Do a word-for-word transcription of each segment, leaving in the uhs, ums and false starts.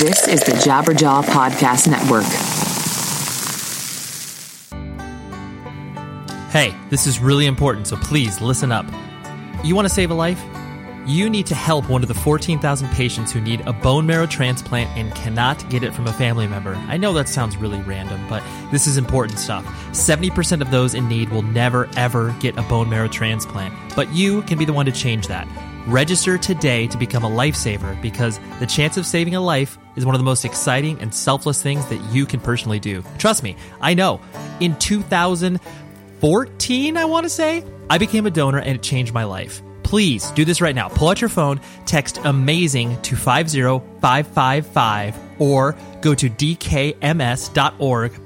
This is the Jabberjaw Podcast Network. Hey, this is really important, so please listen up. You want to save a life? You need to help one of the fourteen thousand patients who need a bone marrow transplant and cannot get it from a family member. I know that sounds really random, but this is important stuff. seventy percent of those in need will never, ever get a bone marrow transplant, but you can be the one to change that. Register today to become a lifesaver, because the chance of saving a life is one of the most exciting and selfless things that you can personally do. Trust me, I know. In two thousand fourteen, I want to say, I became a donor and it changed my life. Please do this right now. Pull out your phone, text AMAZING to five zero five five five, or go to dkms.org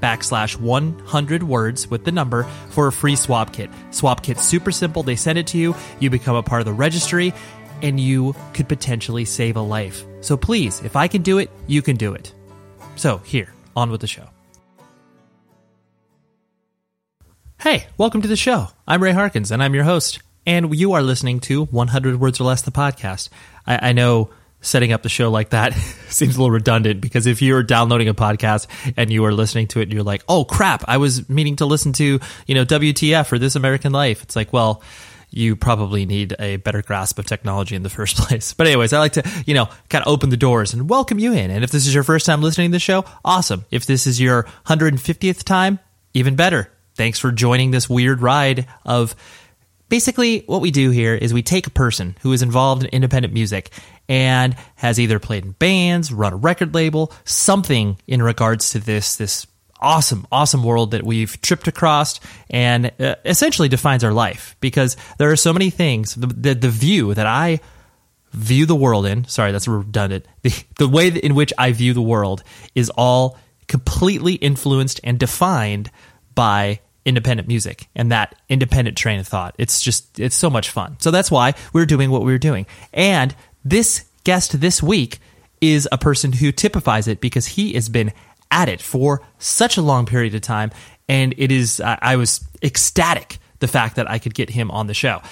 backslash one hundred words with the number for a free swab kit. Swab kit's super simple. They send it to you. You become a part of the registry, and you could potentially save a life. So please, if I can do it, you can do it. So here, on with the show. Hey, welcome to the show. I'm Ray Harkins, and I'm your host. And you are listening to one hundred Words or Less, the podcast. I, I know setting up the show like that seems a little redundant, because if you're downloading a podcast and you are listening to it and you're like, oh, crap, I was meaning to listen to, you know, W T F or This American Life. It's like, well, you probably need a better grasp of technology in the first place. But anyways, I like to, you know, kind of open the doors and welcome you in. And if this is your first time listening to the show, awesome. If this is your one hundred fiftieth time, even better. Thanks for joining this weird ride of... Basically, what we do here is we take a person who is involved in independent music and has either played in bands, run a record label, something in regards to this this awesome, awesome world that we've tripped across and uh, essentially defines our life. Because there are so many things, the, the, the view that I view the world in, sorry, that's redundant, the, the way in which I view the world is all completely influenced and defined by independent music and that independent train of thought. It's just, it's so much fun. So that's why we're doing what we're doing. And this guest this week is a person who typifies it, because he has been at it for such a long period of time. And it is, I, I was ecstatic the fact that I could get him on the show.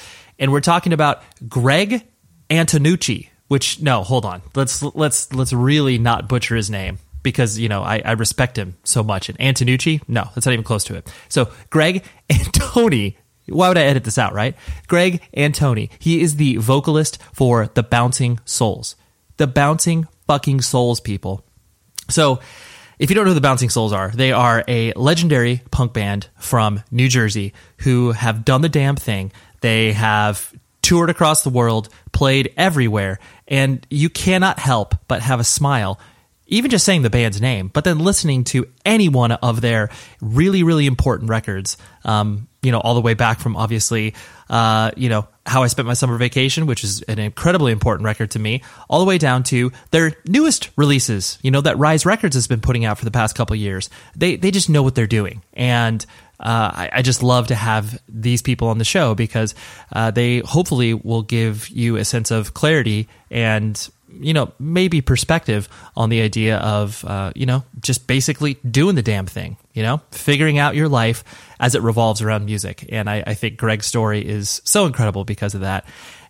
And we're talking about Greg Antonni, which, no, hold on. Let's, let's, let's really not butcher his name. Because, you know, I, I respect him so much. And Antonni? No, that's not even close to it. So Greg Antonni, why would I edit this out, right? Greg Antonni, he is the vocalist for The Bouncing Souls. The Bouncing fucking Souls, people. So if you don't know who The Bouncing Souls are, they are a legendary punk band from New Jersey who have done the damn thing. They have toured across the world, played everywhere, and you cannot help but have a smile even just saying the band's name, but then listening to any one of their really, really important records, um, you know, all the way back from, obviously, uh, you know, How I Spent My Summer Vacation, which is an incredibly important record to me, all the way down to their newest releases, you know, that Rise Records has been putting out for the past couple of years. They they just know what they're doing. And uh, I, I just love to have these people on the show, because uh, they hopefully will give you a sense of clarity and, you know, maybe perspective on the idea of, uh, you know, just basically doing the damn thing, you know, figuring out your life as it revolves around music. And I, I think Greg's story is so incredible because of that.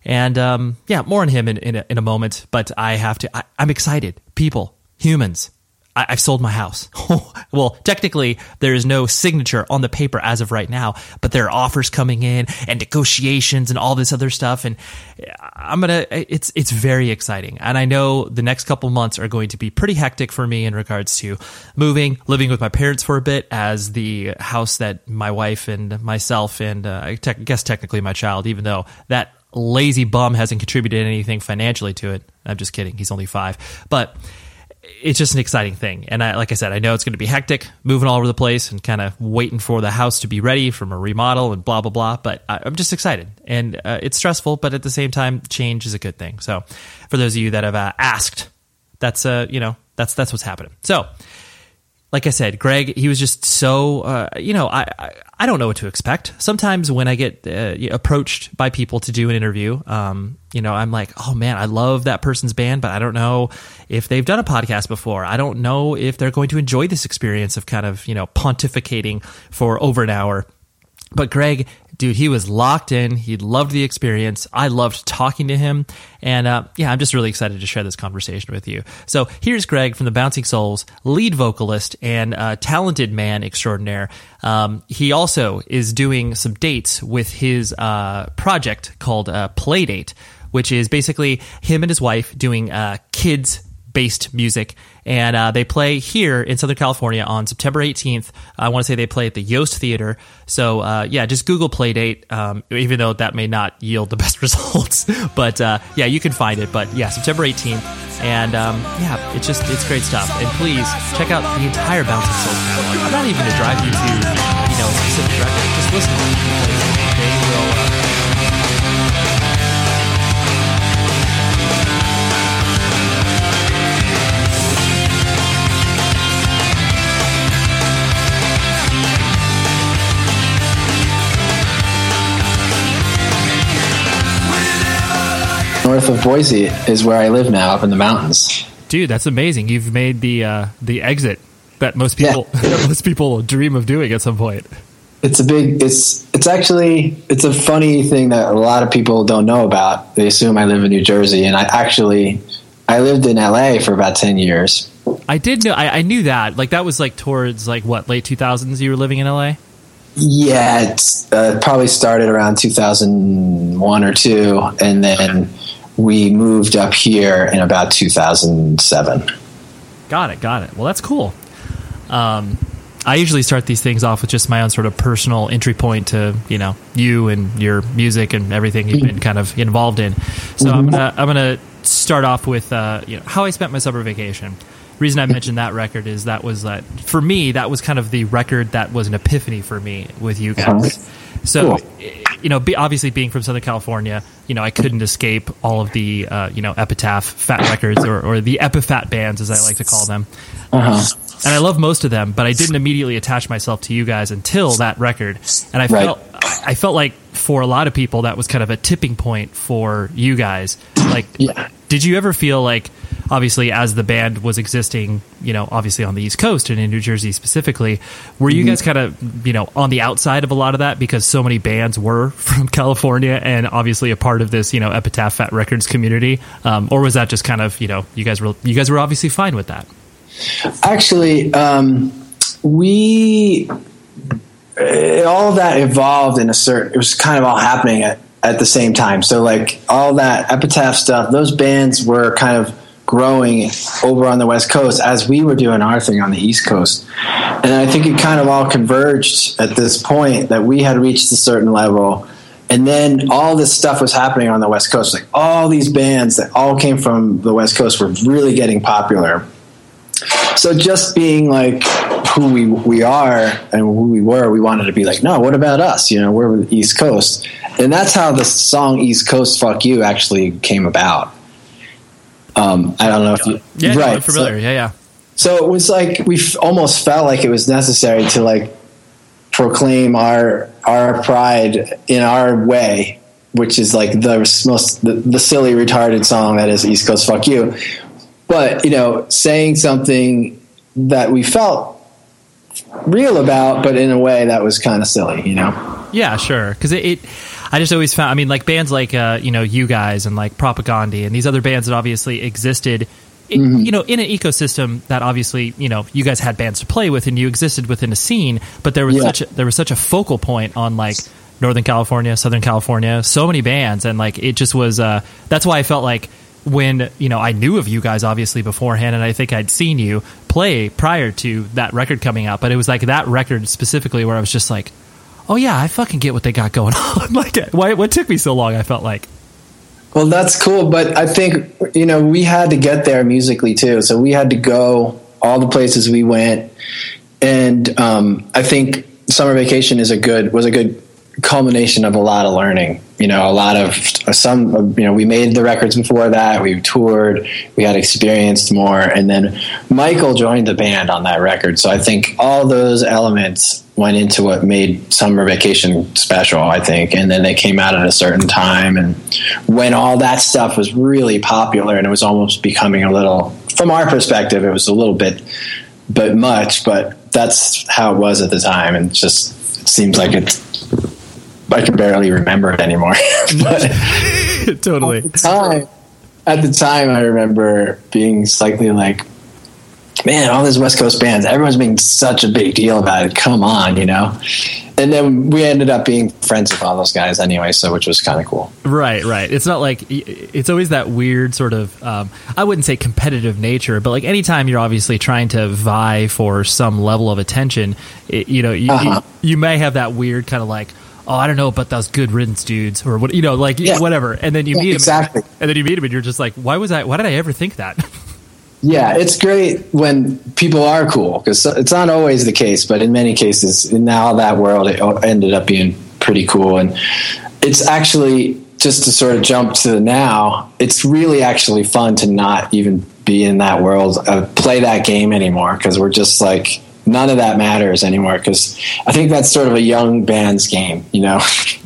And um, yeah, more on him in, in, a, in a moment, but I have to, I, I'm excited. People, humans, I, I've sold my house. Well, technically there is no signature on the paper as of right now, but there are offers coming in and negotiations and all this other stuff. And I'm going to, it's, it's very exciting. And I know the next couple months are going to be pretty hectic for me in regards to moving, living with my parents for a bit, as the house that my wife and myself and uh, I te- guess technically my child, even though that lazy bum hasn't contributed anything financially to it. I'm just kidding. He's only five, but it's just an exciting thing. And I, like I said, I know it's going to be hectic, moving all over the place and kind of waiting for the house to be ready from a remodel and blah, blah, blah. But I'm just excited, and uh, it's stressful, but at the same time, change is a good thing. So for those of you that have uh, asked, that's, uh, you know, that's, that's what's happening. So like I said, Greg, he was just so, uh, you know, I, I, I don't know what to expect. Sometimes when I get uh, approached by people to do an interview, um, you know, I'm like, oh man, I love that person's band, but I don't know if they've done a podcast before. I don't know if they're going to enjoy this experience of kind of, you know, pontificating for over an hour. But Greg Dude, he was locked in. He loved the experience. I loved talking to him. And uh, yeah, I'm just really excited to share this conversation with you. So here's Greg from the Bouncing Souls, lead vocalist and uh, talented man extraordinaire. Um, he also is doing some dates with his uh, project called uh, Playdate, which is basically him and his wife doing uh, kids-based music. And uh, they play here in Southern California on September eighteenth. I want to say they play at the Yost Theater. So, uh, yeah, just Google Playdate, um, even though that may not yield the best results. But, uh, yeah, you can find it. But, yeah, September eighteenth. And, um, yeah, it's just, it's great stuff. And please check out the entire Bouncing Souls catalog. I'm not even going to drive you to, you know, a specific record. Just listen to it. They will... Uh, North of Boise is where I live now, up in the mountains. Dude, that's amazing! You've made the uh, the exit that most people yeah. that most people dream of doing at some point. It's a big. It's it's actually it's a funny thing that a lot of people don't know about. They assume I live in New Jersey, and I actually I lived in L A for about ten years. I did know. I, I knew that. Like that was like towards like what late two thousands. You were living in L A. Yeah, it uh, probably started around two thousand one or two, and then. We moved up here in about two thousand seven. Got it, got it. Well, that's cool. Um, I usually start these things off with just my own sort of personal entry point to, you know, you and your music and everything you've been kind of involved in. So mm-hmm. I'm gonna I'm gonna start off with uh, you know, How I Spent My Summer Vacation. The reason I mentioned that record is that was that uh, for me that was kind of the record that was an epiphany for me with you guys. Uh-huh. So, you know, obviously being from Southern California, you know, I couldn't escape all of the, uh, you know, Epitaph, Fat Records, or, or the Epifat bands, as I like to call them. Uh-huh. And I love most of them, but I didn't immediately attach myself to you guys until that record. And I right. felt I felt like for a lot of people, that was kind of a tipping point for you guys. Like, yeah. Did you ever feel like, obviously, as the band was existing, you know, obviously on the East Coast and in New Jersey specifically, were you guys kind of, you know, on the outside of a lot of that because so many bands were from California and obviously a part of this, you know, Epitaph Fat Records community? Um, or was that just kind of, you know, you guys were you guys were obviously fine with that? Actually, um, we all of that evolved in a certain. It was kind of all happening at at the same time. So like all that Epitaph stuff, those bands were kind of growing over on the West Coast as we were doing our thing on the East Coast. And I think it kind of all converged at this point that we had reached a certain level. And then all this stuff was happening on the West Coast. Like all these bands that all came from the West Coast were really getting popular. So just being like who we we are and who we were, we wanted to be like, no, what about us? You know, we're the East Coast. And that's how the song East Coast Fuck You actually came about. Um, I don't know if you... Yeah, right. No, I'm familiar. So, yeah, yeah. So it was like we f- almost felt like it was necessary to like proclaim our our pride in our way, which is like the most the, the silly retarded song that is East Coast Fuck You. But, you know, saying something that we felt real about, but in a way that was kind of silly, you know? Yeah, sure. Because it... it I just always found, I mean, like bands like, uh, you know, you guys and like Propagandhi and these other bands that obviously existed, in, mm-hmm. you know, in an ecosystem that obviously, you know, you guys had bands to play with and you existed within a scene, but there was yeah. such a, there was such a focal point on like Northern California, Southern California, so many bands. And like, it just was, uh, that's why I felt like when, you know, I knew of you guys obviously beforehand and I think I'd seen you play prior to that record coming out, but it was like that record specifically where I was just like, oh yeah, I fucking get what they got going on. Like, why? What took me so long? I felt like. Well, that's cool, but I think you know we had to get there musically too. So we had to go all the places we went, and um, I think summer vacation is a good was a good culmination of a lot of learning. You know, a lot of some. You know, we made the records before that. We toured. We had experienced more, and then Michael joined the band on that record. So I think all those elements went into what made summer vacation special, I think. And then they came out at a certain time, and when all that stuff was really popular, and it was almost becoming a little, from our perspective, it was a little bit, but much. But that's how it was at the time, and it just it seems like it's I can barely remember it anymore. But totally. At the time, at the time, I remember being slightly like, man, all these West Coast bands, everyone's making such a big deal about it. Come on, you know? And then we ended up being friends with all those guys anyway, so which was kind of cool. Right, right. It's not like, it's always that weird sort of, um, I wouldn't say competitive nature, but like anytime you're obviously trying to vie for some level of attention, it, you know, you, uh-huh. you, you may have that weird kind of like, oh, I don't know about those Good Riddance dudes or what, you know, like yeah. whatever. And then you yeah, meet exactly. him and, and then you meet him and you're just like, why was I, why did I ever think that? Yeah, it's great when people are cool, because it's not always the case, but in many cases, now that world, it ended up being pretty cool. And it's actually, just to sort of jump to the now, it's really actually fun to not even be in that world, uh, play that game anymore, because we're just like, none of that matters anymore, because I think that's sort of a young band's game, you know?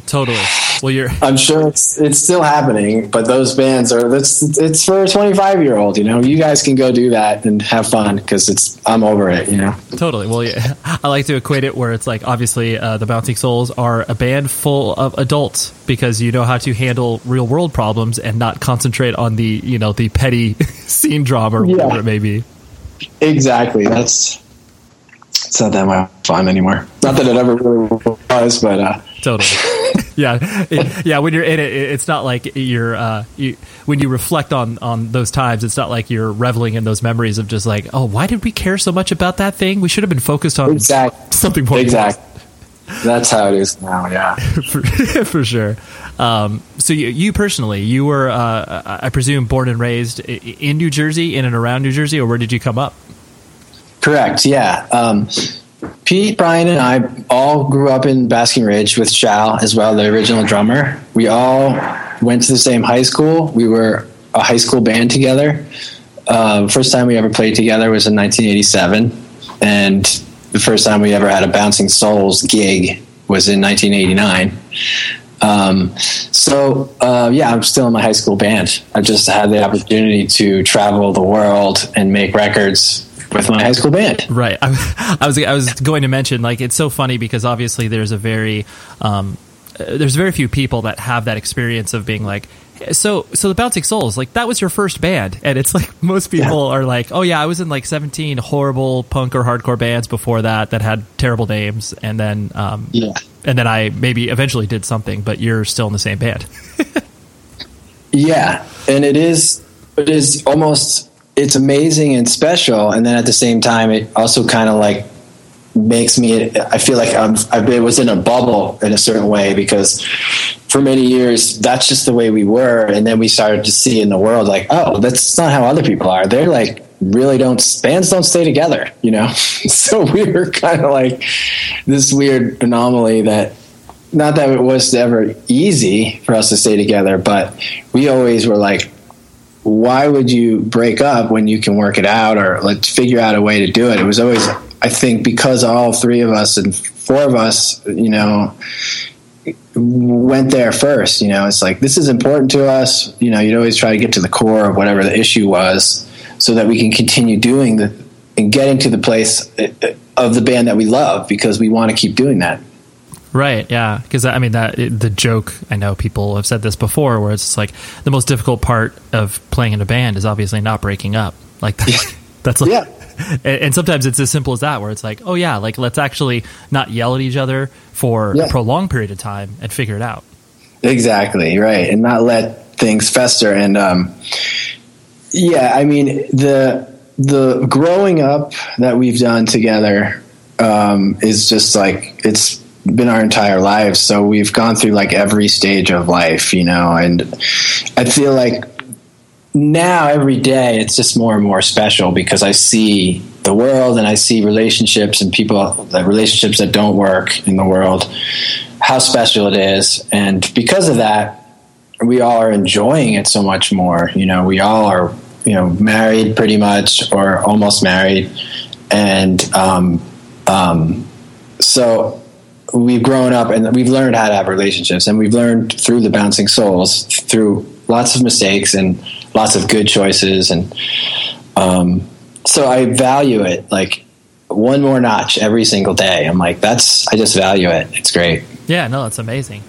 Totally. Well, you're. I'm sure it's it's still happening, but those bands are. That's it's for a twenty-five year old. You know, you guys can go do that and have fun because it's. I'm over it. You know. Totally. Well, yeah, I like to equate it where it's like obviously uh, the Bouncing Souls are a band full of adults because you know how to handle real world problems and not concentrate on the you know the petty scene drama or whatever yeah. it may be. Exactly. That's. It's not that much fun anymore. Not that it ever really was, but uh, totally. Yeah, it, yeah. When you're in it, it's not like you're. Uh, you, when you reflect on, on those times, it's not like you're reveling in those memories of just like, oh, why did we care so much about that thing? We should have been focused on exactly. something more. Exactly. That's how it is now. Yeah, for, for sure. Um, so you, you personally, you were, uh, I presume, born and raised in New Jersey, in and around New Jersey, or where did you come up? Correct. Yeah. Um, Pete, Brian, and I all grew up in Basking Ridge with Shao as well, the original drummer. We all went to the same high school. We were a high school band together. Uh, first time we ever played together was in nineteen eighty-seven. And the first time we ever had a Bouncing Souls gig was in nineteen eighty-nine. Um, so, uh, yeah, I'm still in my high school band. I just had the opportunity to travel the world and make records with my high school band. Right. I, I was I was going to mention, like, it's so funny because obviously there's a very um, there's very few people that have that experience of being like, so so the Bouncing Souls, like, that was your first band. And it's like most people yeah. are like, oh yeah, I was in like seventeen horrible punk or hardcore bands before that that had terrible names, and then um, yeah. and then I maybe eventually did something, but you're still in the same band. Yeah. And it is it is almost it's amazing and special. And then at the same time, it also kind of like makes me, I feel like I'm, I was in a bubble in a certain way, because for many years, that's just the way we were. And then we started to see in the world, like, oh, that's not how other people are. They're like, really don't, bands don't stay together, you know? So we were kind of like this weird anomaly that, not that it was ever easy for us to stay together, but we always were like, why would you break up when you can work it out or like figure out a way to do it? It was always, I think, because all three of us and four of us, you know, went there first, you know, it's like, this is important to us. You know, you'd always try to get to the core of whatever the issue was so that we can continue doing the, and getting to the place of the band that we love, because we want to keep doing that. Right, yeah, because I mean that the joke. I know people have said this before, where it's like the most difficult part of playing in a band is obviously not breaking up. Like that's, yeah. that's like, yeah. And sometimes it's as simple as that, where it's like, oh yeah, like let's actually not yell at each other for yeah. a prolonged period of time and figure it out. Exactly right, and not let things fester. And um, yeah, I mean the the growing up that we've done together um, is just like it's. Been our entire lives, so we've gone through like every stage of life, you know, and I feel like now every day it's just more and more special, because I see the world and I see relationships and people that relationships that don't work in the world, how special it is. And because of that, we all are enjoying it so much more, you know. We all are, you know, married pretty much or almost married, and um um so we've grown up and we've learned how to have relationships, and we've learned through the Bouncing Souls, through lots of mistakes and lots of good choices. And, um, so I value it like one more notch every single day. I'm like, that's, I just value it. It's great. Yeah, no, it's amazing.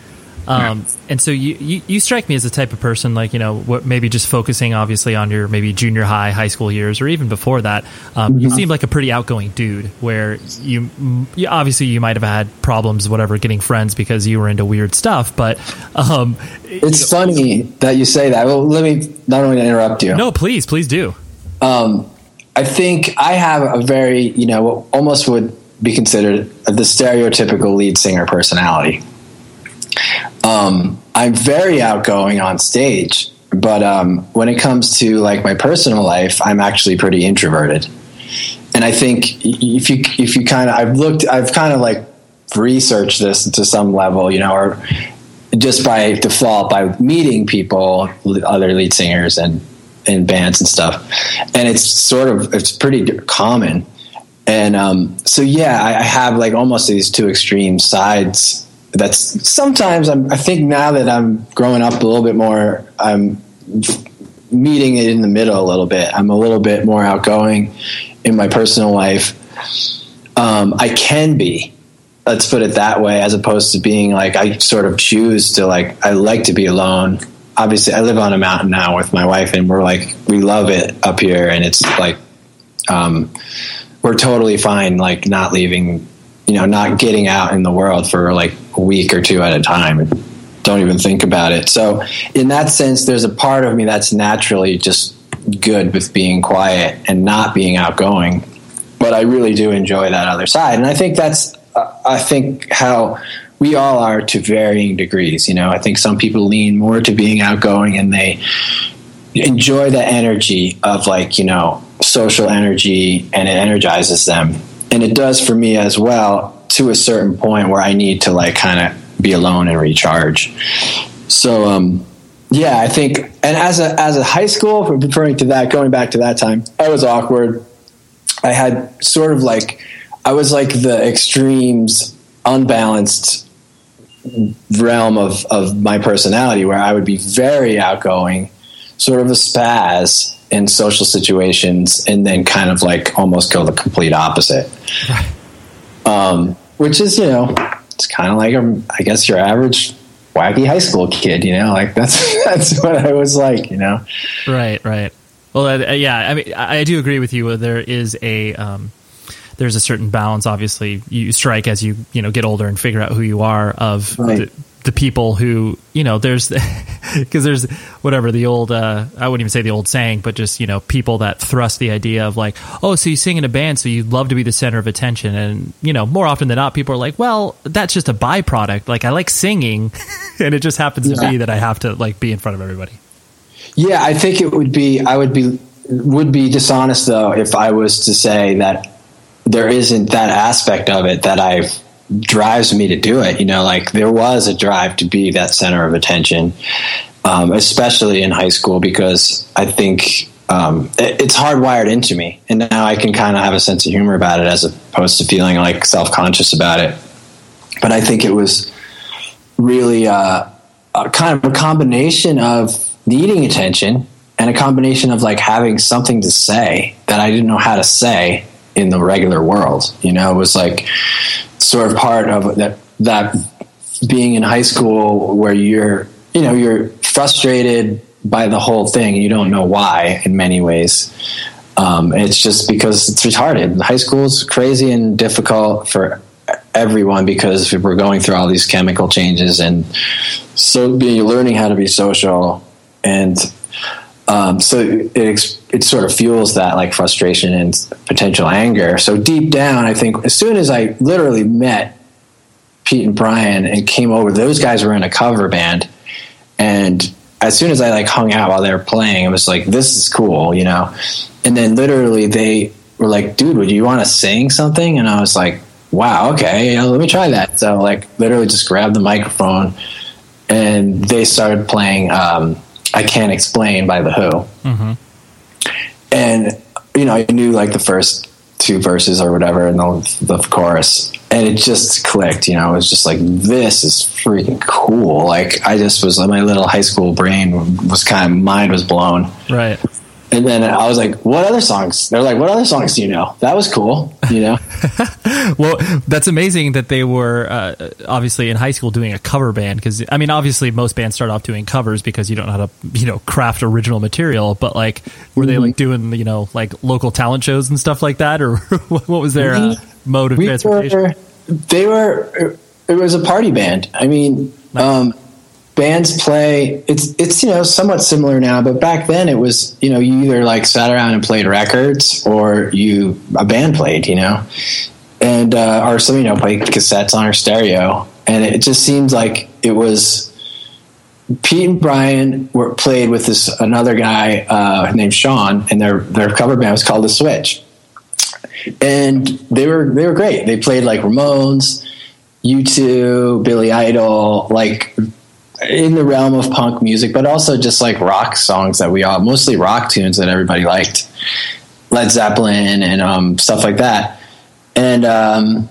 Um, yeah. And so you, you, you strike me as the type of person, like, you know, what, maybe just focusing obviously on your maybe junior high, high school years, or even before that. Um, mm-hmm. You seem like a pretty outgoing dude where you, you obviously you might have had problems, whatever, getting friends because you were into weird stuff. But um, it's you know, funny that you say that. Well, let me not only interrupt you. No, please, please do. Um, I think I have a very, you know, almost would be considered the stereotypical lead singer personality. Um, I'm very outgoing on stage, but um, when it comes to like my personal life, I'm actually pretty introverted. And I think if you if you kind of I've looked I've kind of like researched this to some level, you know, or just by default by meeting people, other lead singers and in bands and stuff, and it's sort of it's pretty common. And um, so yeah, I, I have like almost these two extreme sides. That's sometimes I'm, I think now that I'm growing up a little bit more, I'm meeting it in the middle a little bit. I'm a little bit more outgoing in my personal life. Um, I can be, let's put it that way, as opposed to being like, I sort of choose to like, I like to be alone. Obviously I live on a mountain now with my wife and we're like, we love it up here. And it's like, um, we're totally fine. Like not leaving, you know, not getting out in the world for like a week or two at a time and don't even think about it. So in that sense, there's a part of me that's naturally just good with being quiet and not being outgoing, but I really do enjoy that other side. And I think that's, uh, I think how we all are to varying degrees. You know, I think some people lean more to being outgoing and they enjoy the energy of like, you know, social energy and it energizes them. And it does for me as well, to a certain point where I need to like kind of be alone and recharge. So, um, yeah, I think, and as a, as a high school, referring to that, going back to that time, I was awkward. I had sort of like, I was like the extremes, unbalanced realm of, of my personality where I would be very outgoing, sort of a spaz in social situations, and then kind of like almost go the complete opposite. Um, which is, you know, it's kind of like, a, I guess your average wacky high school kid, you know, like that's, that's what I was like, you know? Right. Right. Well, uh, yeah, I mean, I do agree with you. There is a, um, there's a certain balance, obviously you strike as you, you know, get older and figure out who you are of right. the, the people who, you know, there's because there's whatever the old uh I wouldn't even say the old saying, but just, you know, people that thrust the idea of like, oh, so you sing in a band, so you'd love to be the center of attention. And, you know, more often than not, people are like, well, that's just a byproduct. Like I like singing and it just happens yeah. to be that I have to like be in front of everybody. Yeah, I think it would be I would be would be dishonest, though, if I was to say that there isn't that aspect of it that I've drives me to do it. You know, like there was a drive to be that center of attention, um, especially in high school, because I think um, it, it's hardwired into me. And now I can kind of have a sense of humor about it as opposed to feeling like self-conscious about it. But I think it was really uh, a kind of a combination of needing attention and a combination of like having something to say that I didn't know how to say in the regular world. You know, it was like sort of part of that, that being in high school where you're, you know, you're frustrated by the whole thing. You don't know why in many ways. Um, it's just because it's retarded. High school is crazy and difficult for everyone because we're going through all these chemical changes and so being learning how to be social. And um, so it, it sort of fuels that like frustration and potential anger. So deep down, I think as soon as I literally met Pete and Brian and came over, those guys were in a cover band. And as soon as I like hung out while they were playing, I was like, this is cool, you know? And then literally they were like, dude, would you want to sing something? And I was like, wow, okay, you know, let me try that. So like literally just grabbed the microphone and they started playing, um, I Can't Explain by The Who. Mm-hmm. And, you know, I knew like the first two verses or whatever and the, the chorus, and it just clicked, you know. It was just like, this is freaking cool. Like I just was, my little high school brain was kind of, mind was blown. Right. And then I was like, what other songs? They're like, what other songs do you know? That was cool, you know? Well, that's amazing that they were uh, obviously in high school doing a cover band. Because, I mean, obviously most bands start off doing covers because you don't know how to, you know, craft original material. But, like, were mm-hmm. they, like, doing, you know, like, local talent shows and stuff like that? Or what was their uh, mode of we transportation? Were, they were – it was a party band. I mean nice. – um bands play, it's, it's, you know, somewhat similar now, but back then it was, you know, you either like sat around and played records or you, a band played, you know, and, uh, or some, you know, played cassettes on our stereo. And it just seems like it was Pete and Brian were played with this, another guy, uh, named Sean, and their, their cover band was called The Switch. And they were, they were great. They played like Ramones, U two, Billy Idol, like, in the realm of punk music, but also just like rock songs that we all, mostly rock tunes that everybody liked, Led Zeppelin and um, stuff like that. And um,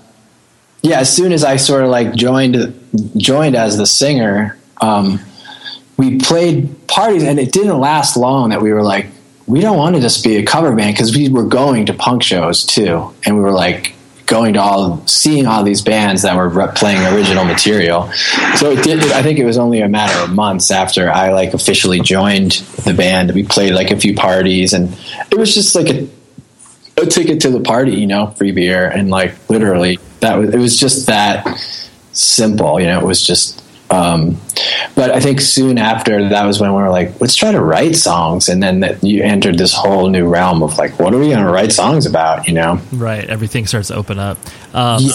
yeah, as soon as I sort of like joined, joined as the singer, um, we played parties, and it didn't last long that we were like, we don't want to just be a cover band, because we were going to punk shows too. And we were like, going to all, seeing all these bands that were playing original material. So it did, I think it was only a matter of months after I like officially joined the band. We played like a few parties, and it was just like a, a ticket to the party, you know, free beer. And like, literally that was, it was just that simple, you know, it was just, um, but I think soon after that was when we were like, let's try to write songs. And then that you entered this whole new realm of like, what are we going to write songs about? You know? Right. Everything starts to open up. Um, yeah.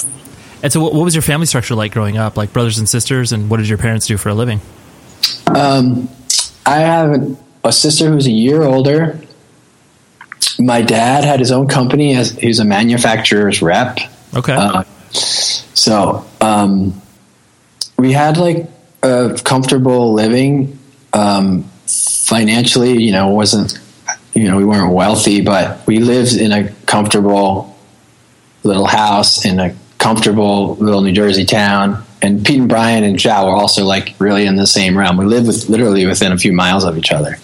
And so what, what was your family structure like growing up? Like brothers and sisters, and what did your parents do for a living? Um, I have a sister who's a year older. My dad had his own company. As he was a manufacturer's rep. Okay. Uh, so, um, we had like a comfortable living, um, financially, you know, wasn't, you know, we weren't wealthy, but we lived in a comfortable little house in a comfortable little New Jersey town. And Pete and Brian and Zhao were also like really in the same realm. We lived with literally within a few miles of each other.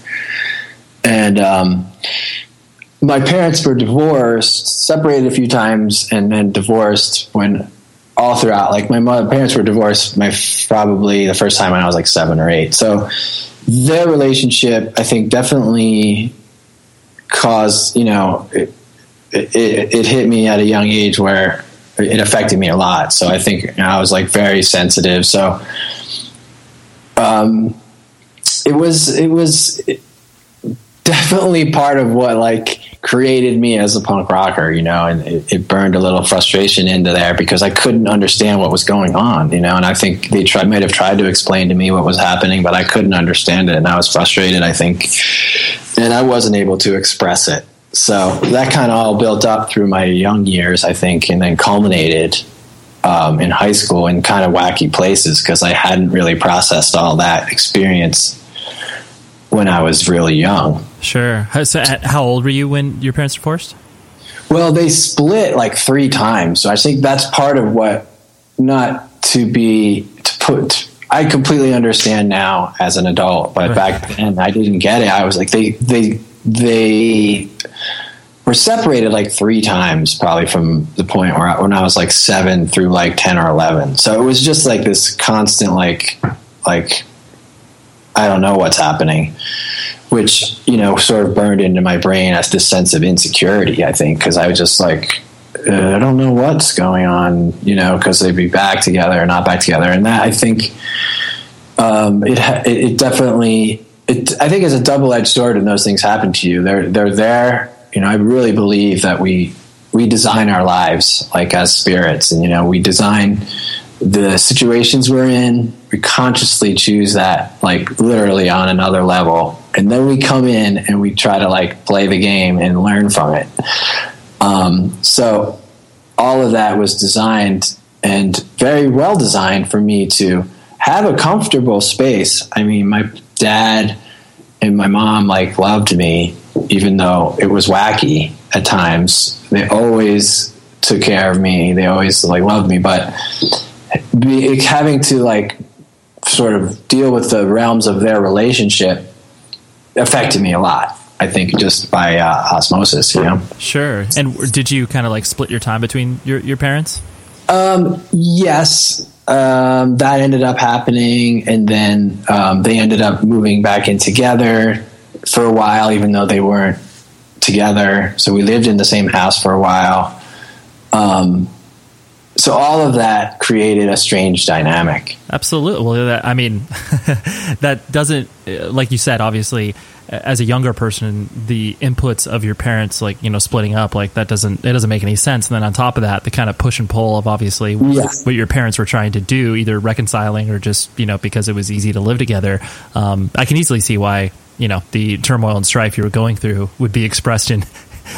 And, um, my parents were divorced, separated a few times, and then divorced when, all throughout, like my mother, parents were divorced my probably the first time when I was like seven or eight. So their relationship, I think, definitely caused, you know, it, it, it hit me at a young age where it affected me a lot. So I think, you know, I was like very sensitive. So um, it was, it was definitely part of what like created me as a punk rocker, you know, and it, it burned a little frustration into there because I couldn't understand what was going on, you know, and I think they tried, might have tried to explain to me what was happening, but I couldn't understand it, and I was frustrated, I think, and I wasn't able to express it. So that kind of all built up through my young years, I think, and then culminated um, in high school in kind of wacky places because I hadn't really processed all that experience when I was really young. Sure. So how old were you when your parents divorced? Well, they split like three times. So I think that's part of what, not to be, to put, I completely understand now as an adult, but back then I didn't get it. I was like, they, they, they were separated like three times, probably from the point where I, when I was like seven through like ten or eleven. So it was just like this constant, like, like, I don't know what's happening, which, you know, sort of burned into my brain as this sense of insecurity, I think, because I was just like, uh, I don't know what's going on, you know, because they'd be back together or not back together. And that, I think, um, it, it definitely, it, I think it's a double-edged sword when those things happen to you. They're, they're there. You know, I really believe that we, we design our lives like as spirits, and, you know, we design the situations we're in. We consciously choose that, like literally on another level. And then we come in and we try to like play the game and learn from it. Um, so all of that was designed, and very well designed, for me to have a comfortable space. I mean, my dad and my mom like loved me, even though it was wacky at times. They always took care of me. They always like loved me, but be, having to like sort of deal with the realms of their relationship affected me a lot. I think just by uh, osmosis, you know. Sure. And did you kind of like split your time between your, your parents? Um, yes. Um, that ended up happening. And then um, they ended up moving back in together for a while, even though they weren't together. So we lived in the same house for a while. Um, so all of that created a strange dynamic. Absolutely. Well, that, I mean, that doesn't, like you said, obviously, as a younger person, the inputs of your parents, like, you know, splitting up, like that doesn't, it doesn't make any sense. And then on top of that, the kind of push and pull of obviously yes. what your parents were trying to do, either reconciling or just, you know, because it was easy to live together. Um, I can easily see why, you know, the turmoil and strife you were going through would be expressed in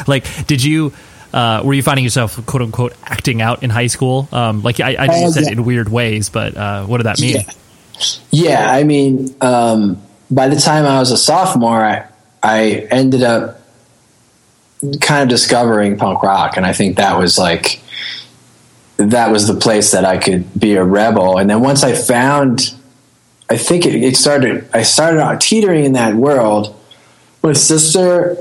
like, did you, uh, were you finding yourself quote unquote acting out in high school? Um, like I, I just uh, said yeah. in weird ways, but, uh, what did that mean? Yeah. yeah I mean, um, by the time I was a sophomore, I, I ended up kind of discovering punk rock. And I think that was like, that was the place that I could be a rebel. And then once I found, I think it, it started, I started out teetering in that world. My sister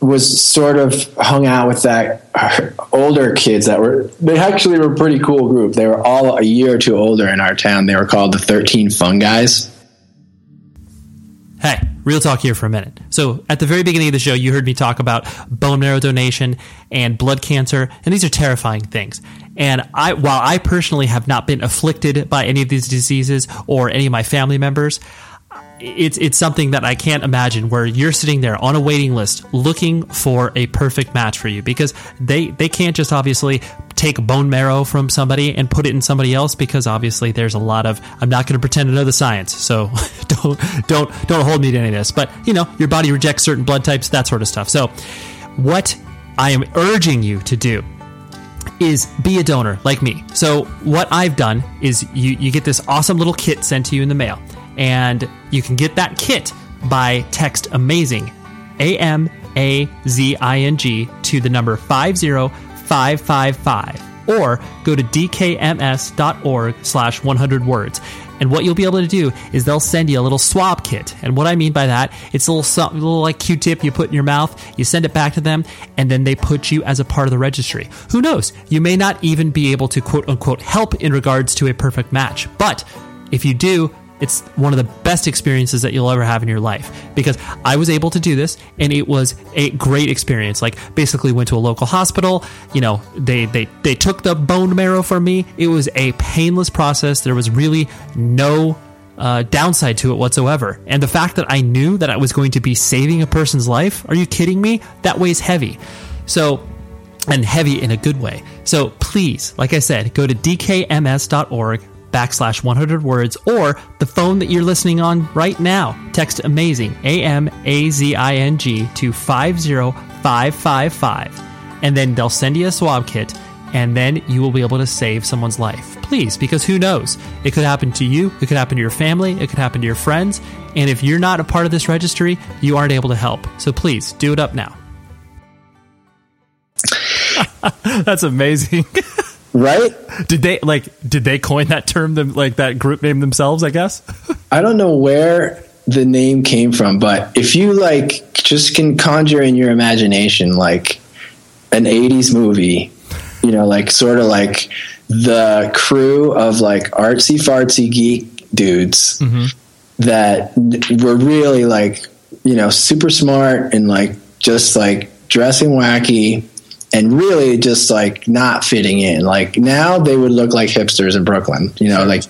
was sort of hung out with that older kids that were, they actually were a pretty cool group. They were all a year or two older in our town. They were called the thirteen Funguys. Hey, real talk here for a minute. So at the very beginning of the show, you heard me talk about bone marrow donation and blood cancer, and these are terrifying things. And I, while I personally have not been afflicted by any of these diseases or any of my family members, it's it's something that I can't imagine where you're sitting there on a waiting list looking for a perfect match for you, because they, they can't just obviously take bone marrow from somebody and put it in somebody else, because obviously there's a lot of, I'm not going to pretend to know the science, so don't don't don't hold me to any of this. But, you know, your body rejects certain blood types, that sort of stuff. So what I am urging you to do is be a donor like me. So what I've done is you, you get this awesome little kit sent to you in the mail. And you can get that kit by text AMAZING, A M A Z I N G, to the number five zero five five five, or go to d k m s dot org slash one hundred words. And what you'll be able to do is they'll send you a little swab kit. And what I mean by that, it's a little, a little like Q-tip you put in your mouth, you send it back to them, and then they put you as a part of the registry. Who knows? You may not even be able to quote-unquote help in regards to a perfect match. But if you do, it's one of the best experiences that you'll ever have in your life, because I was able to do this and it was a great experience. Like, basically went to a local hospital, you know, they, they, they took the bone marrow from me. It was a painless process. There was really no uh, downside to it whatsoever. And the fact that I knew that I was going to be saving a person's life, are you kidding me? That weighs heavy. So, and heavy in a good way. So please, like I said, go to d k m s dot org. backslash one hundred words, or the phone that you're listening on right now. Text AMAZING, A M A Z I N G, to five zero five five five, and then they'll send you a swab kit, and then you will be able to save someone's life. Please, because who knows? It could happen to you, it could happen to your family, it could happen to your friends, and if you're not a part of this registry, you aren't able to help. So please, do it up now. That's amazing. Right? Did they like? Did they coin that term? Them like that group name themselves? I guess. I don't know where the name came from, but if you like, just can conjure in your imagination like an eighties movie, you know, like sort of like the crew of like artsy fartsy geek dudes mm-hmm. that were really like, you know, super smart and like just like dressing wacky. And really just like not fitting in. Like now they would look like hipsters in Brooklyn, you know, like,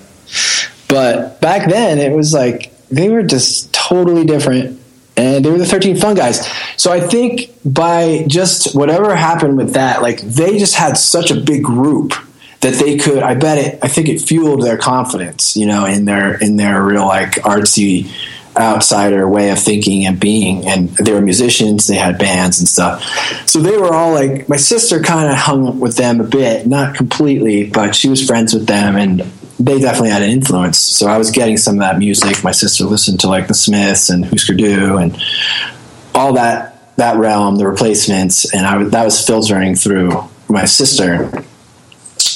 but back then it was like, they were just totally different, and they were the thirteen Fun Guys. So I think by just whatever happened with that, like they just had such a big group that they could, I bet it, I think it fueled their confidence, you know, in their, in their real like artsy outsider way of thinking and being. And they were musicians, they had bands and stuff, so they were all like, my sister kind of hung with them a bit, not completely, but she was friends with them, and they definitely had an influence. So I was getting some of that music. My sister listened to like the Smiths and Hüsker Dü and all that that realm, the Replacements, and I that was filtering through my sister.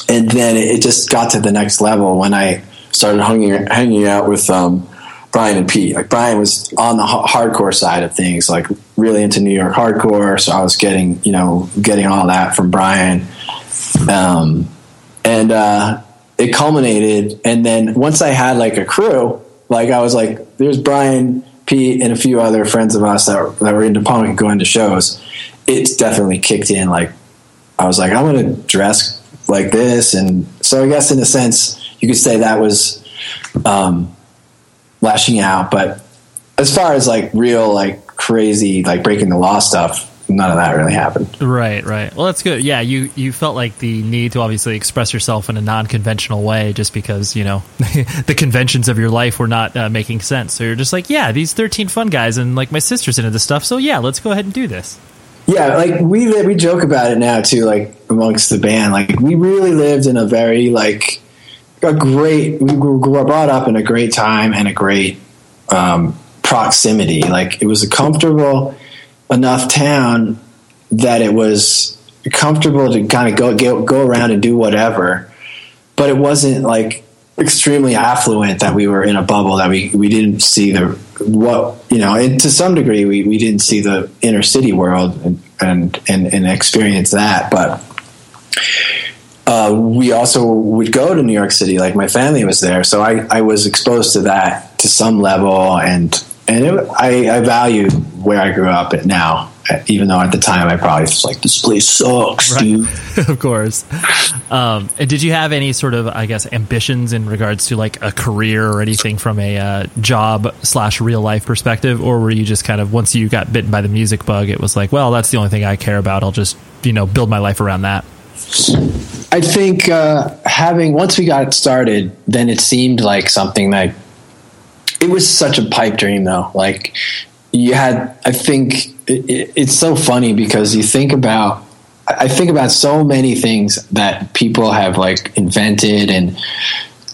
And then it just got to the next level when I started hanging, hanging out with um Brian and Pete. Like Brian was on the h- hardcore side of things, like really into New York hardcore. So I was getting, you know, getting all that from Brian. Um, and, uh, it culminated. And then once I had like a crew, like I was like, there's Brian, Pete, and a few other friends of us that were, that were into punk and going to shows. It's definitely kicked in. Like I was like, I'm going to dress like this. And so I guess in a sense you could say that was, um, lashing out. But as far as like real, like crazy, like breaking the law stuff, none of that really happened. Right, right. Well, that's good. Yeah, you, you felt like the need to obviously express yourself in a non-conventional way just because, you know, the conventions of your life were not uh, making sense. So you're just like, yeah, these thirteen fun guys and like my sister's into this stuff. So yeah, let's go ahead and do this. Yeah, like we we joke about it now too, like amongst the band. Like we really lived in a very like a great, we were brought up in a great time and a great um, proximity. Like it was a comfortable enough town that it was comfortable to kind of go go, go around and do whatever, but it wasn't like extremely affluent that we were in a bubble that we, we didn't see the what you know and to some degree we, we didn't see the inner city world and and, and, and experience that. But uh, we also would go to New York City, like my family was there, so I, I was exposed to that to some level. And And it, I, I value where I grew up at now, even though at the time I probably was like, this place sucks, right, dude. Of course. Um, and did you have any sort of, I guess, ambitions in regards to like a career or anything from a uh, job slash real life perspective? Or were you just kind of, once you got bitten by the music bug, it was like, well, that's the only thing I care about. I'll just, you know, build my life around that. I think uh, having, once we got started, then it seemed like something that, it was such a pipe dream though. Like you had, I think it, it, it's so funny because you think about, I think about so many things that people have like invented and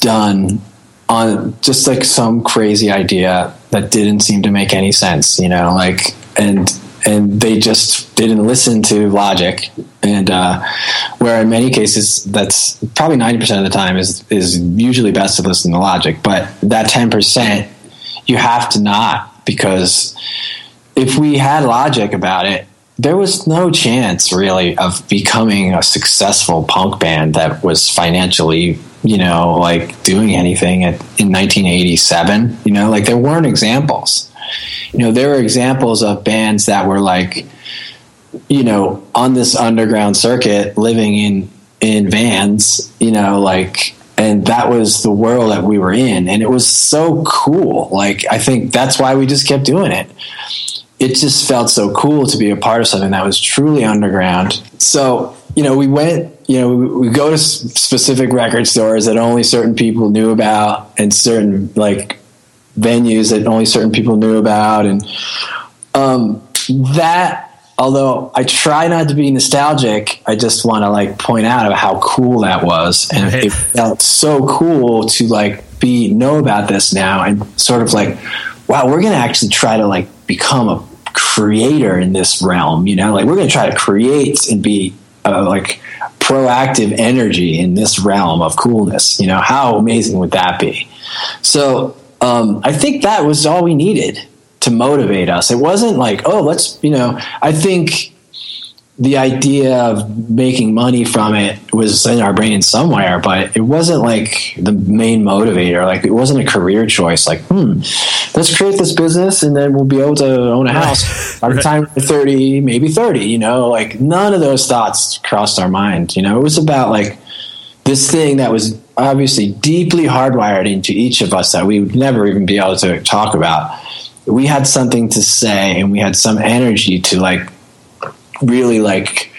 done on just like some crazy idea that didn't seem to make any sense, you know, like, and, and they just didn't listen to logic. And, uh, where in many cases that's probably ninety percent of the time is, is usually best to listen to logic, but that ten percent you have to not, because if we had logic about it, there was no chance really of becoming a successful punk band that was financially, you know, like doing anything at, in nineteen eighty-seven, you know, like there weren't examples. You know, there were examples of bands that were like, you know, on this underground circuit, living in, in vans, you know, like, and that was the world that we were in. And it was so cool. Like, I think that's why we just kept doing it. It just felt so cool to be a part of something that was truly underground. So, you know, we went, you know, we, we go to specific record stores that only certain people knew about and certain like venues that only certain people knew about. And um, that, although I try not to be nostalgic, I just want to like point out how cool that was. And right, it felt so cool to like be know about this now and sort of like, wow, we're going to actually try to like become a creator in this realm, you know, like we're going to try to create and be uh, like proactive energy in this realm of coolness. You know, how amazing would that be? So, Um, I think that was all we needed to motivate us. It wasn't like, oh, let's, you know, I think the idea of making money from it was in our brain somewhere, but it wasn't like the main motivator. Like it wasn't a career choice. Like, hmm, let's create this business and then we'll be able to own a house by the time we're thirty, maybe thirty, you know, like none of those thoughts crossed our mind. You know, it was about like this thing that was obviously deeply hardwired into each of us that we would never even be able to talk about. We had something to say and we had some energy to like really like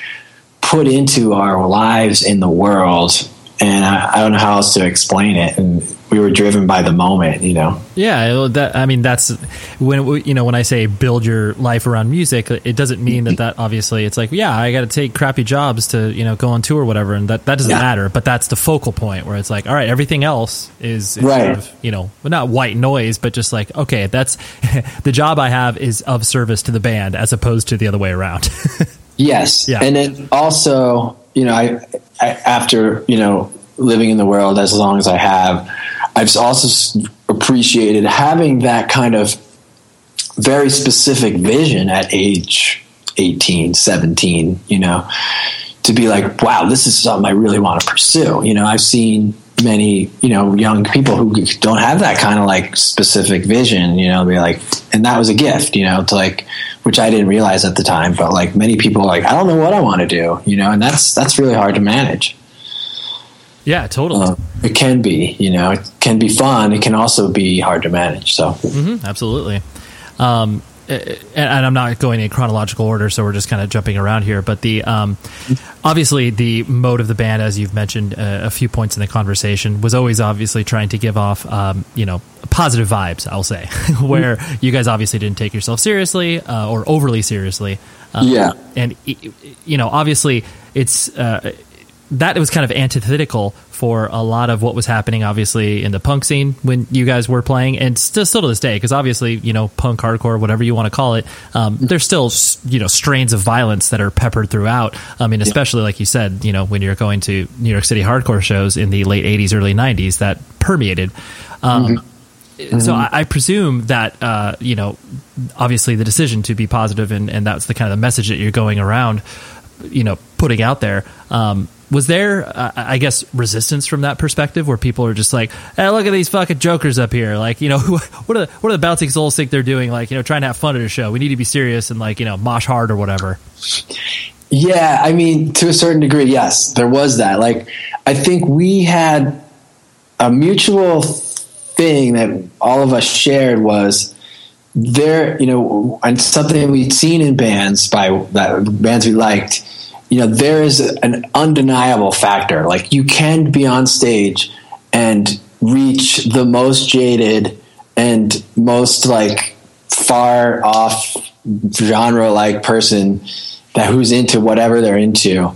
put into our lives in the world. And I, I don't know how else to explain it. And we were driven by the moment, you know? Yeah. That, I mean, that's when, you know, when I say build your life around music, it doesn't mean that that obviously it's like, yeah, I got to take crappy jobs to, you know, go on tour or whatever. And that, that doesn't yeah. matter, but that's the focal point where it's like, all right, everything else is, is right. sort of, you know, well, not white noise, but just like, okay, that's the job I have is of service to the band as opposed to the other way around. Yes. Yeah. And then also, you know, I, I, after, you know, living in the world as long as I have, I've also appreciated having that kind of very specific vision at age eighteen, seventeen, you know, to be like, wow, this is something I really want to pursue. You know, I've seen many, you know, young people who don't have that kind of like specific vision, you know, be like, and that was a gift, you know, to like, which I didn't realize at the time, but like many people are like, I don't know what I want to do, you know, and that's, that's really hard to manage. Yeah, totally. Uh, it can be, you know, it can be fun. It can also be hard to manage. So mm-hmm, absolutely. Um, and I'm not going in chronological order, so we're just kind of jumping around here. But the um, obviously the mode of the band, as you've mentioned uh, a few points in the conversation, was always obviously trying to give off, um, you know, positive vibes, I'll say, where you guys obviously didn't take yourself seriously uh, or overly seriously. Um, yeah. And, you know, obviously it's uh, that it was kind of antithetical for a lot of what was happening, obviously, in the punk scene when you guys were playing, and still, still to this day, because obviously, you know, punk, hardcore, whatever you want to call it, um, there's still, you know, strains of violence that are peppered throughout. I mean, especially yeah. like you said, you know, when you're going to New York City hardcore shows in the late eighties, early nineties, that permeated. Um, mm-hmm. Mm-hmm. So I, I presume that, uh, you know, obviously the decision to be positive and, and that's the kind of the message that you're going around, you know, putting out there. Um, Was there, uh, I guess, resistance from that perspective, where people are just like, "Hey, look at these fucking jokers up here! Like, you know, what are the, what are the Bouncing Souls think they're doing? Like, you know, trying to have fun at a show. We need to be serious and like, you know, mosh hard or whatever." Yeah, I mean, to a certain degree, yes, there was that. Like, I think we had a mutual thing that all of us shared was there, you know, and something we'd seen in bands by that bands we liked. You know, there is an undeniable factor. Like, you can be on stage and reach the most jaded and most like far off genre like person that who's into whatever they're into.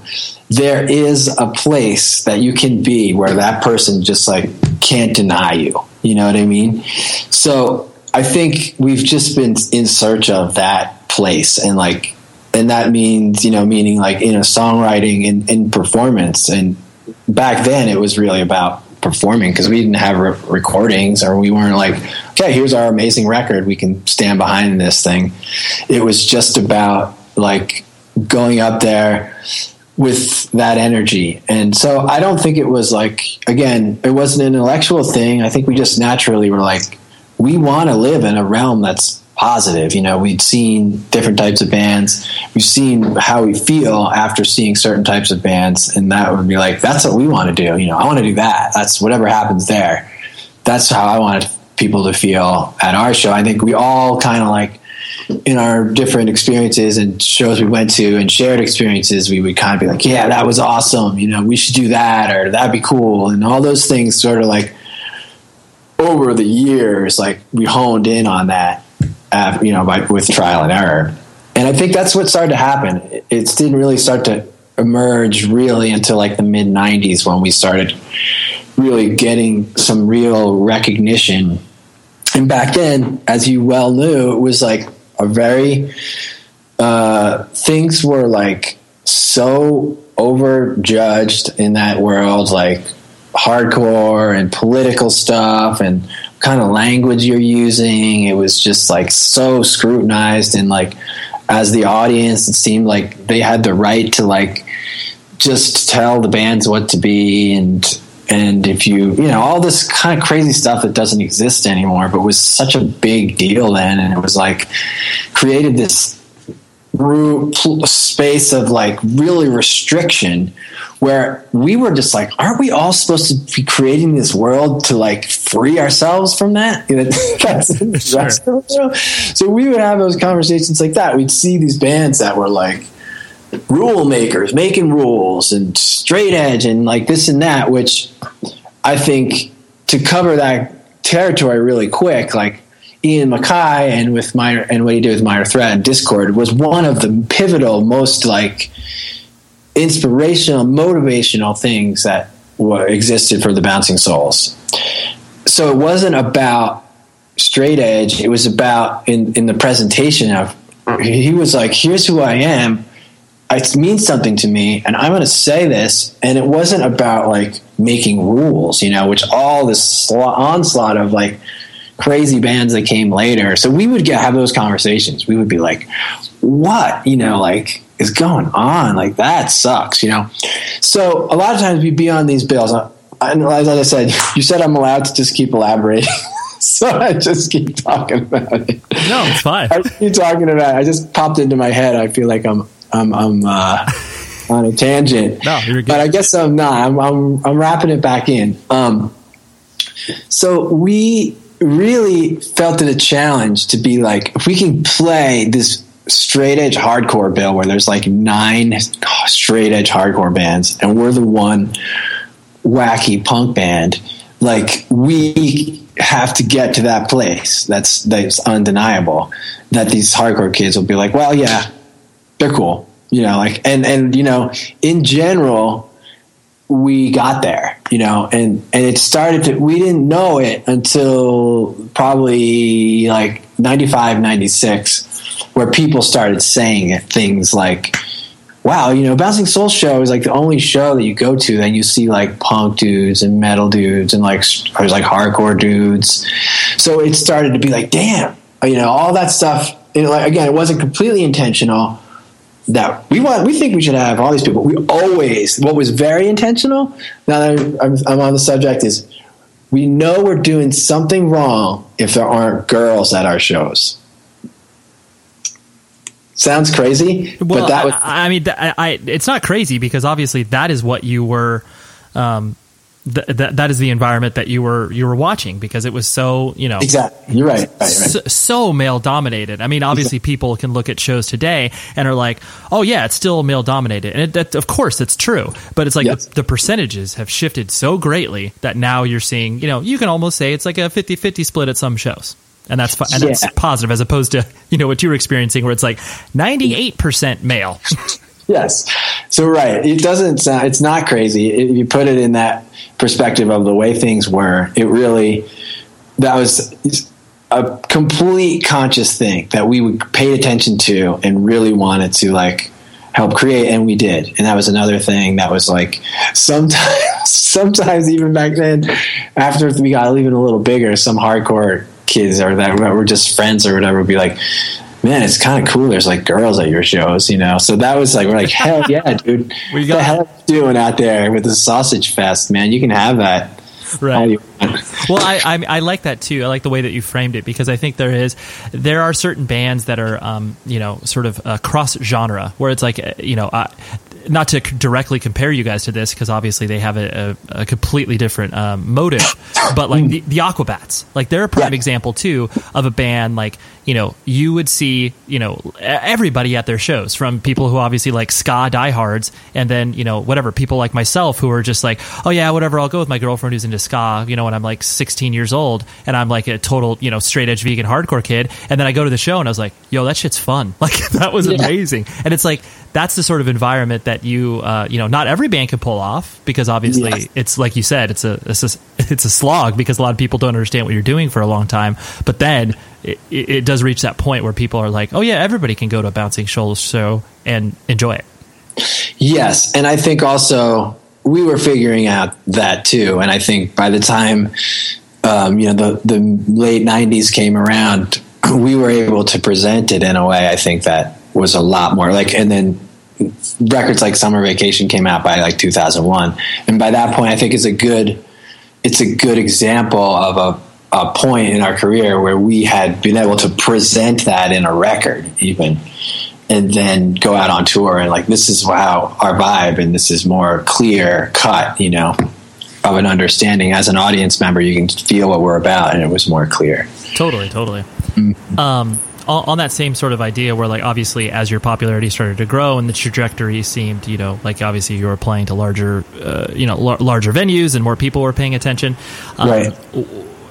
There is a place that you can be where that person just like can't deny you. You know what I mean? So I think we've just been in search of that place, and like, and that means, you know, meaning like in a songwriting and in performance. And back then it was really about performing, because we didn't have re- recordings, or we weren't like, okay, here's our amazing record, we can stand behind this thing. It was just about like going up there with that energy. And so I don't think it was like, again, it wasn't an intellectual thing. I think we just naturally were like, we want to live in a realm that's positive. You know, we'd seen different types of bands, we've seen how we feel after seeing certain types of bands, and that would be like, that's what we want to do. You know, I want to do that. That's whatever happens there, that's how I wanted people to feel at our show. I think we all kind of like, in our different experiences and shows we went to and shared experiences, we would kind of be like, yeah, that was awesome, you know, we should do that, or that'd be cool. And all those things sort of like over the years, like we honed in on that. Uh, you know, by, with trial and error. And I think that's what started to happen. It, it didn't really start to emerge really until like the mid nineties, when we started really getting some real recognition. And back then, as you well knew, it was like a very, uh, things were like so overjudged in that world, like hardcore and political stuff and kind of language you're using. It was just like so scrutinized, and like as the audience, it seemed like they had the right to like just tell the bands what to be, and and if you you know, all this kind of crazy stuff that doesn't exist anymore, but was such a big deal then. And it was like created this room, space of like really restriction, where we were just like, aren't we all supposed to be creating this world to like free ourselves from that? That's, that's sure. So we would have those conversations like that. We'd see these bands that were like rule makers, making rules and straight edge and like this and that, which I think to cover that territory really quick, like Ian MacKaye and with Minor, and what he did with Minor Threat and Discord was one of the pivotal, most like inspirational, motivational things that were, existed for the Bouncing Souls. So it wasn't about straight edge. It was about in, in the presentation of, he was like, here's who I am. It means something to me, and I'm going to say this. And it wasn't about like making rules, you know, which all this onslaught of like crazy bands that came later. So we would get have those conversations. We would be like, what, you know, like, is going on? Like, that sucks, you know? So a lot of times we'd be on these bills. And as I said, you said I'm allowed to just keep elaborating. So I just keep talking about it. No, it's fine. I keep talking about it. I just popped into my head. I feel like I'm, I'm, I'm, uh, on a tangent. No, you're good. But I guess I'm not. I'm, I'm, I'm wrapping it back in. Um, so we really felt it a challenge to be like, if we can play this straight edge hardcore bill where there's like nine straight edge hardcore bands and we're the one wacky punk band, like, we have to get to that place. That's that's undeniable, that these hardcore kids will be like, well, yeah, they're cool, you know, like, and and you know, in general, we got there, you know, and and it started to, we didn't know it until probably like ninety-five, ninety-six, where people started saying things like, wow, you know, Bouncing Souls show is like the only show that you go to and you see like punk dudes and metal dudes and like or like hardcore dudes. So it started to be like, damn, you know, all that stuff. You know, like, again, it wasn't completely intentional that we want. We think we should have all these people. We always. What was very intentional, now that I'm, I'm, I'm on the subject, is we know we're doing something wrong if there aren't girls at our shows. Sounds crazy, well, but that was... I, I mean, I, I, it's not crazy because obviously that is what you were... Um, th- th- that is the environment that you were you were watching because it was so, you know... Exactly. You're right. right, right. So, so male-dominated. I mean, obviously exactly. People can look at shows today and are like, oh, yeah, it's still male-dominated. And it, that, of course, that's true. But it's like yes. the, the percentages have shifted so greatly that now you're seeing... You know, you can almost say it's like a fifty-fifty split at some shows. And that's and that's yeah. positive as opposed to, you know, what you were experiencing where it's like ninety-eight percent male. Yes. So, right. It doesn't sound, it's not crazy. If you put it in that perspective of the way things were, it really, that was a complete conscious thing that we would pay attention to and really wanted to like help create. And we did. And that was another thing that was like sometimes, sometimes even back then, after we got even a little bigger, some hardcore kids or that were just friends or whatever would be like, man, it's kind of cool there's like girls at your shows, you know. So that was like, we're like, hell yeah, dude, we got the hell are you doing out there with the sausage fest, man? You can have that right. Well, I, I I like that too. I like the way that you framed it because I think there is there are certain bands that are um you know sort of uh, cross genre where it's like you know uh, not to directly compare you guys to this because obviously they have a, a, a completely different um, motive, but like the, the Aquabats, like they're a prime yeah. example too of a band like you know you would see you know everybody at their shows from people who obviously like ska diehards and then you know whatever people like myself who are just like oh yeah whatever I'll go with my girlfriend who's into ska you know when I'm like sixteen years old and I'm like a total you know straight edge vegan hardcore kid and then I go to the show and I was like yo that shit's fun like that was yeah. amazing and it's like that's the sort of environment that you, uh, you know, not every band can pull off because obviously yes. it's like you said, it's a, it's a it's a slog because a lot of people don't understand what you're doing for a long time. But then it, it does reach that point where people are like, oh yeah, everybody can go to a Bouncing Souls show and enjoy it. Yes, and I think also we were figuring out that too. And I think by the time um, you know the the late nineties came around, we were able to present it in a way I think that was a lot more like, and then records like Summer Vacation came out by like two thousand one, and by that point I think it's a good it's a good example of a a point in our career where we had been able to present that in a record even and then go out on tour and like this is how our vibe and this is more clear cut, you know, of an understanding as an audience member you can feel what we're about and it was more clear. Totally totally mm-hmm. um On that same sort of idea where, like, obviously as your popularity started to grow and the trajectory seemed, you know, like obviously you were applying to larger, uh, you know, l- larger venues and more people were paying attention. Um, right.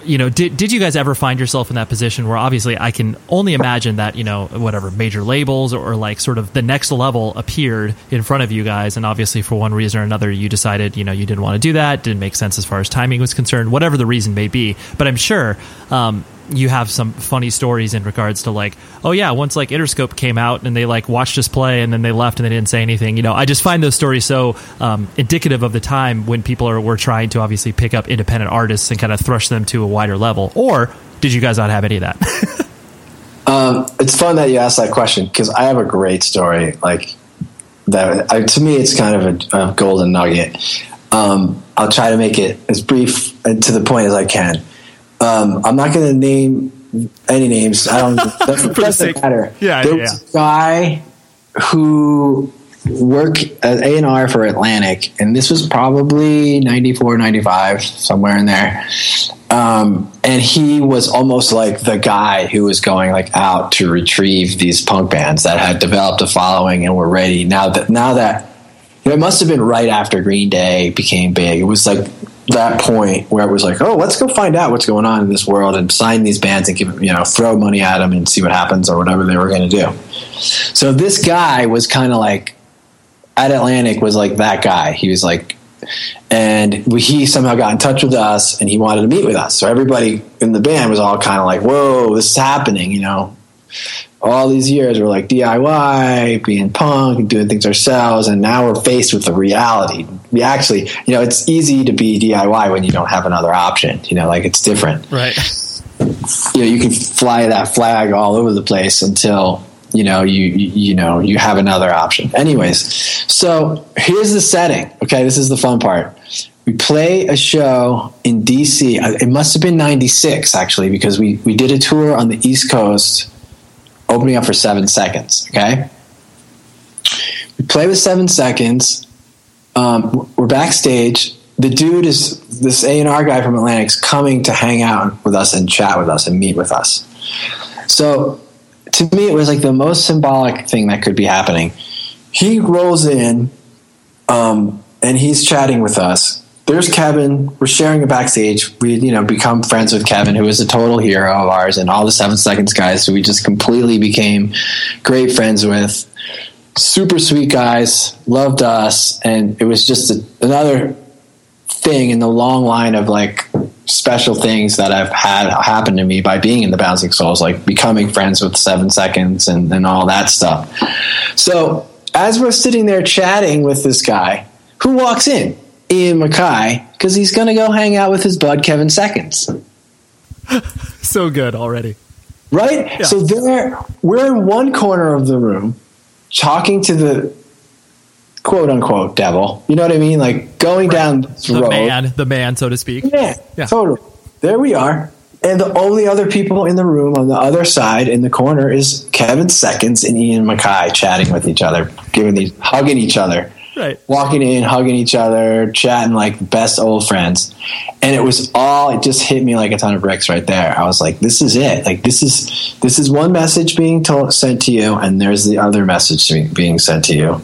You know, did did you guys ever find yourself in that position where obviously I can only imagine that, you know, whatever major labels or, or like sort of the next level appeared in front of you guys. And obviously for one reason or another, you decided, you know, you didn't want to do that. Didn't make sense as far as timing was concerned, whatever the reason may be. But I'm sure, um, you have some funny stories in regards to like, oh yeah, once like Interscope came out and they like watched us play and then they left and they didn't say anything. You know, I just find those stories so um, indicative of the time when people are were trying to obviously pick up independent artists and kind of thrush them to a wider level, or did you guys not have any of that? um, it's fun that you asked that question, because I have a great story. Like that, I, to me, it's kind of a, a golden nugget. Um, I'll try to make it as brief and to the point as I can. Um, I'm not going to name any names. I don't. That doesn't matter. Yeah, there yeah. was a guy who worked at A and R for Atlantic, and this was probably ninety-four, ninety-five, somewhere in there. Um, and he was almost like the guy who was going like out to retrieve these punk bands that had developed a following and were ready. Now that now that it must have been right after Green Day became big. It was like that point where it was like, oh, let's go find out what's going on in this world and sign these bands and give, you know, throw money at them and see what happens, or whatever they were going to do. So this guy was kind of like at Atlantic was like that guy. He was like, and we, he somehow got in touch with us and he wanted to meet with us. So everybody in the band was all kind of like, whoa, this is happening. You know, all these years we're like D I Y, being punk and doing things ourselves. And now we're faced with the reality. We actually, you know, it's easy to be D I Y when you don't have another option, you know, like it's different, right? You know, you can fly that flag all over the place until, you know, you, you know, you have another option. Anyways. So here's the setting. Okay. This is the fun part. We play a show in D C. It must've been ninety-six actually, because we, we did a tour on the East Coast opening up for Seven Seconds. Okay. We play with Seven Seconds. Um, we're backstage. The dude is this A and R guy from Atlantic's coming to hang out with us and chat with us and meet with us. So to me, it was like the most symbolic thing that could be happening. He rolls in, um, and he's chatting with us. There's Kevin. We're sharing a backstage. We, you know, become friends with Kevin, who is a total hero of ours, and all the Seven Seconds guys who we just completely became great friends with. Super sweet guys, loved us, and it was just a, another thing in the long line of like special things that I've had happen to me by being in the Bouncing Souls, like becoming friends with Seven Seconds and, and all that stuff. So as we're sitting there chatting with this guy, who walks in? Ian MacKaye, because he's going to go hang out with his bud Kevin Seconds. So good already. Right? Yeah. So there, we're in one corner of the room talking to the quote unquote devil. You know what I mean? Like going right. down this the road. man, the man, so to speak. Yeah, yeah, totally. There we are. And the only other people in the room on the other side in the corner is Kevin Seconds and Ian MacKaye chatting with each other, giving these, hugging each other, right? Walking in, hugging each other, chatting like best old friends. And it was all, it just hit me like a ton of bricks right there. I was like, this is it. Like this is, this is one message being told, sent to you. And there's the other message being sent to you.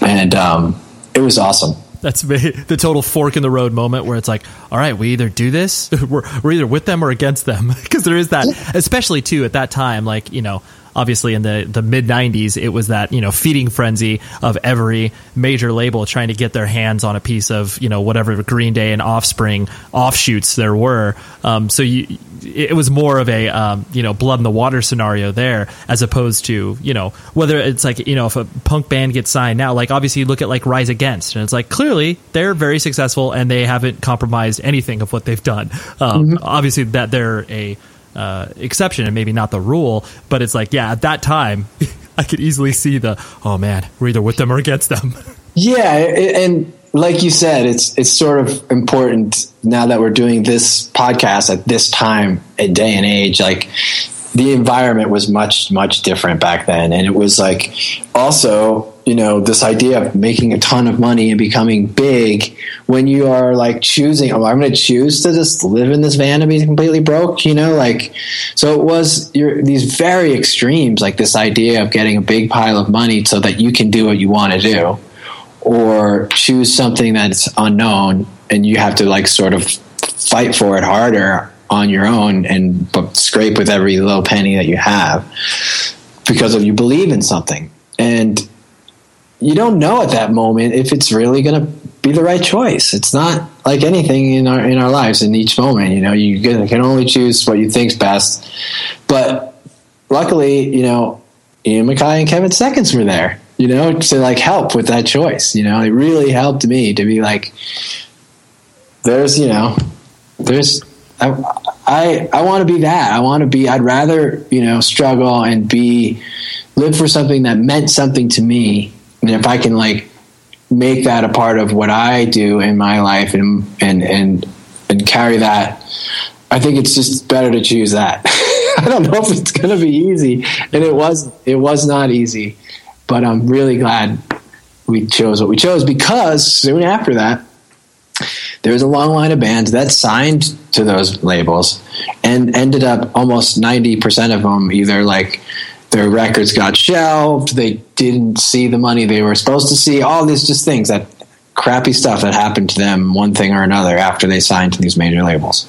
And um, it was awesome. That's the total fork in the road moment where it's like, all right, we either do this, we're, we're either with them or against them. Because there is that, especially too at that time, like, you know, obviously in the, the mid nineties, it was that, you know, feeding frenzy of every major label trying to get their hands on a piece of, you know, whatever Green Day and Offspring offshoots there were. Um, so you, it was more of a, um, you know, blood in the water scenario there, as opposed to, you know, whether it's like, you know, if a punk band gets signed now, like obviously you look at like Rise Against, and it's like, clearly they're very successful and they haven't compromised anything of what they've done. Um, mm-hmm. Obviously that they're a uh, exception and maybe not the rule, but it's like, yeah, at that time I could easily see the, oh man, we're either with them or against them. Yeah. And like you said, it's it's sort of important now that we're doing this podcast at this time and day and age. Like the environment was much, much different back then. And it was like also, you know, this idea of making a ton of money and becoming big when you are like choosing, oh, I'm going to choose to just live in this van and be completely broke, you know, like, so it was your, these very extremes, like this idea of getting a big pile of money so that you can do what you want to do, or choose something that's unknown and you have to like sort of fight for it harder on your own and scrape with every little penny that you have because of you believe in something. And you don't know at that moment if it's really going to be the right choice. It's not like anything in our in our lives in each moment. You know, you can only choose what you think's best. But luckily, you know, Ian MacKaye and Kevin Seconds were there, you know, to like help with that choice. You know, it really helped me to be like, there's, you know, there's, I, I I want to be that. I want to be. I'd rather you know struggle and be live for something that meant something to me. And if I can like make that a part of what I do in my life and and and and carry that, I think it's just better to choose that. I don't know if it's going to be easy, and it was it was not easy, but I'm really glad we chose what we chose, because soon after that, there was a long line of bands that signed to those labels and ended up almost ninety percent of them either like their records got shelved, they didn't see the money they were supposed to see, all these just things, that crappy stuff that happened to them, one thing or another, after they signed to these major labels.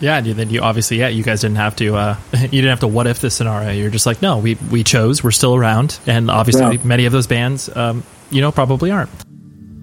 Yeah, and then you obviously, yeah, you guys didn't have to, uh, you didn't have to what if this scenario. You're just like, no, we, we chose, we're still around. And obviously yeah. many of those bands, um, you know, probably aren't.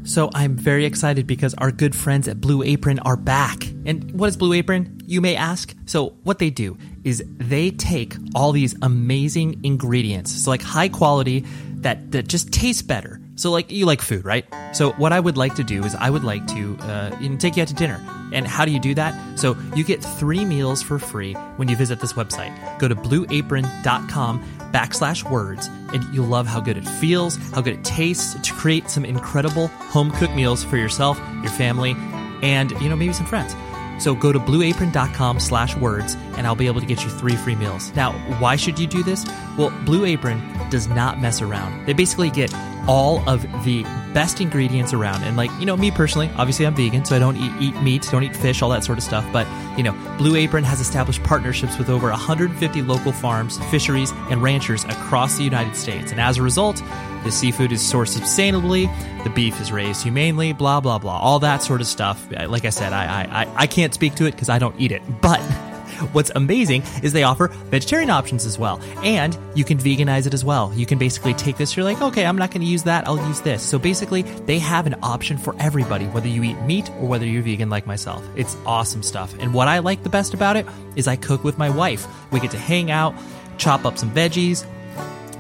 So I'm very excited because our good friends at Blue Apron are back. And what is Blue Apron, you may ask? So what they do is they take all these amazing ingredients, so like high quality that, that just tastes better. So like you like food, right? So what I would like to do is I would like to uh, you know, take you out to dinner. And how do you do that? So you get three meals for free when you visit this website. Go to blueapron.com backslash words and you'll love how good it feels, how good it tastes to create some incredible home cooked meals for yourself, your family, and you know maybe some friends. So go to blueapron.com slash words and I'll be able to get you three free meals. Now, why should you do this? Well, Blue Apron does not mess around. They basically get all of the best ingredients around. And like, you know, me personally, obviously I'm vegan, so I don't eat, eat meat, don't eat fish, all that sort of stuff. But, you know, Blue Apron has established partnerships with over one hundred fifty local farms, fisheries, and ranchers across the United States. And as a result, the seafood is sourced sustainably, the beef is raised humanely, blah, blah, blah, all that sort of stuff. Like I said, I I, I can't speak to it because I don't eat it. But what's amazing is they offer vegetarian options as well, and you can veganize it as well. You can basically take this, you're like, okay, I'm not going to use that, I'll use this. So basically, they have an option for everybody, whether you eat meat or whether you're vegan like myself. It's awesome stuff. And what I like the best about it is I cook with my wife. We get to hang out, chop up some veggies,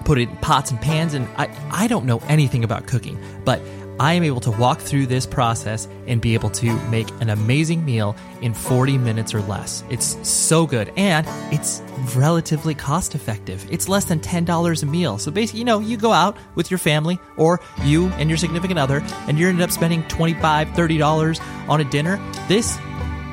put it in pots and pans, and I, I don't know anything about cooking, but I am able to walk through this process and be able to make an amazing meal in forty minutes or less. It's so good, and it's relatively cost effective. It's less than ten dollars a meal. So basically, you know, you go out with your family or you and your significant other, and you end up spending twenty-five dollars, thirty dollars on a dinner. This,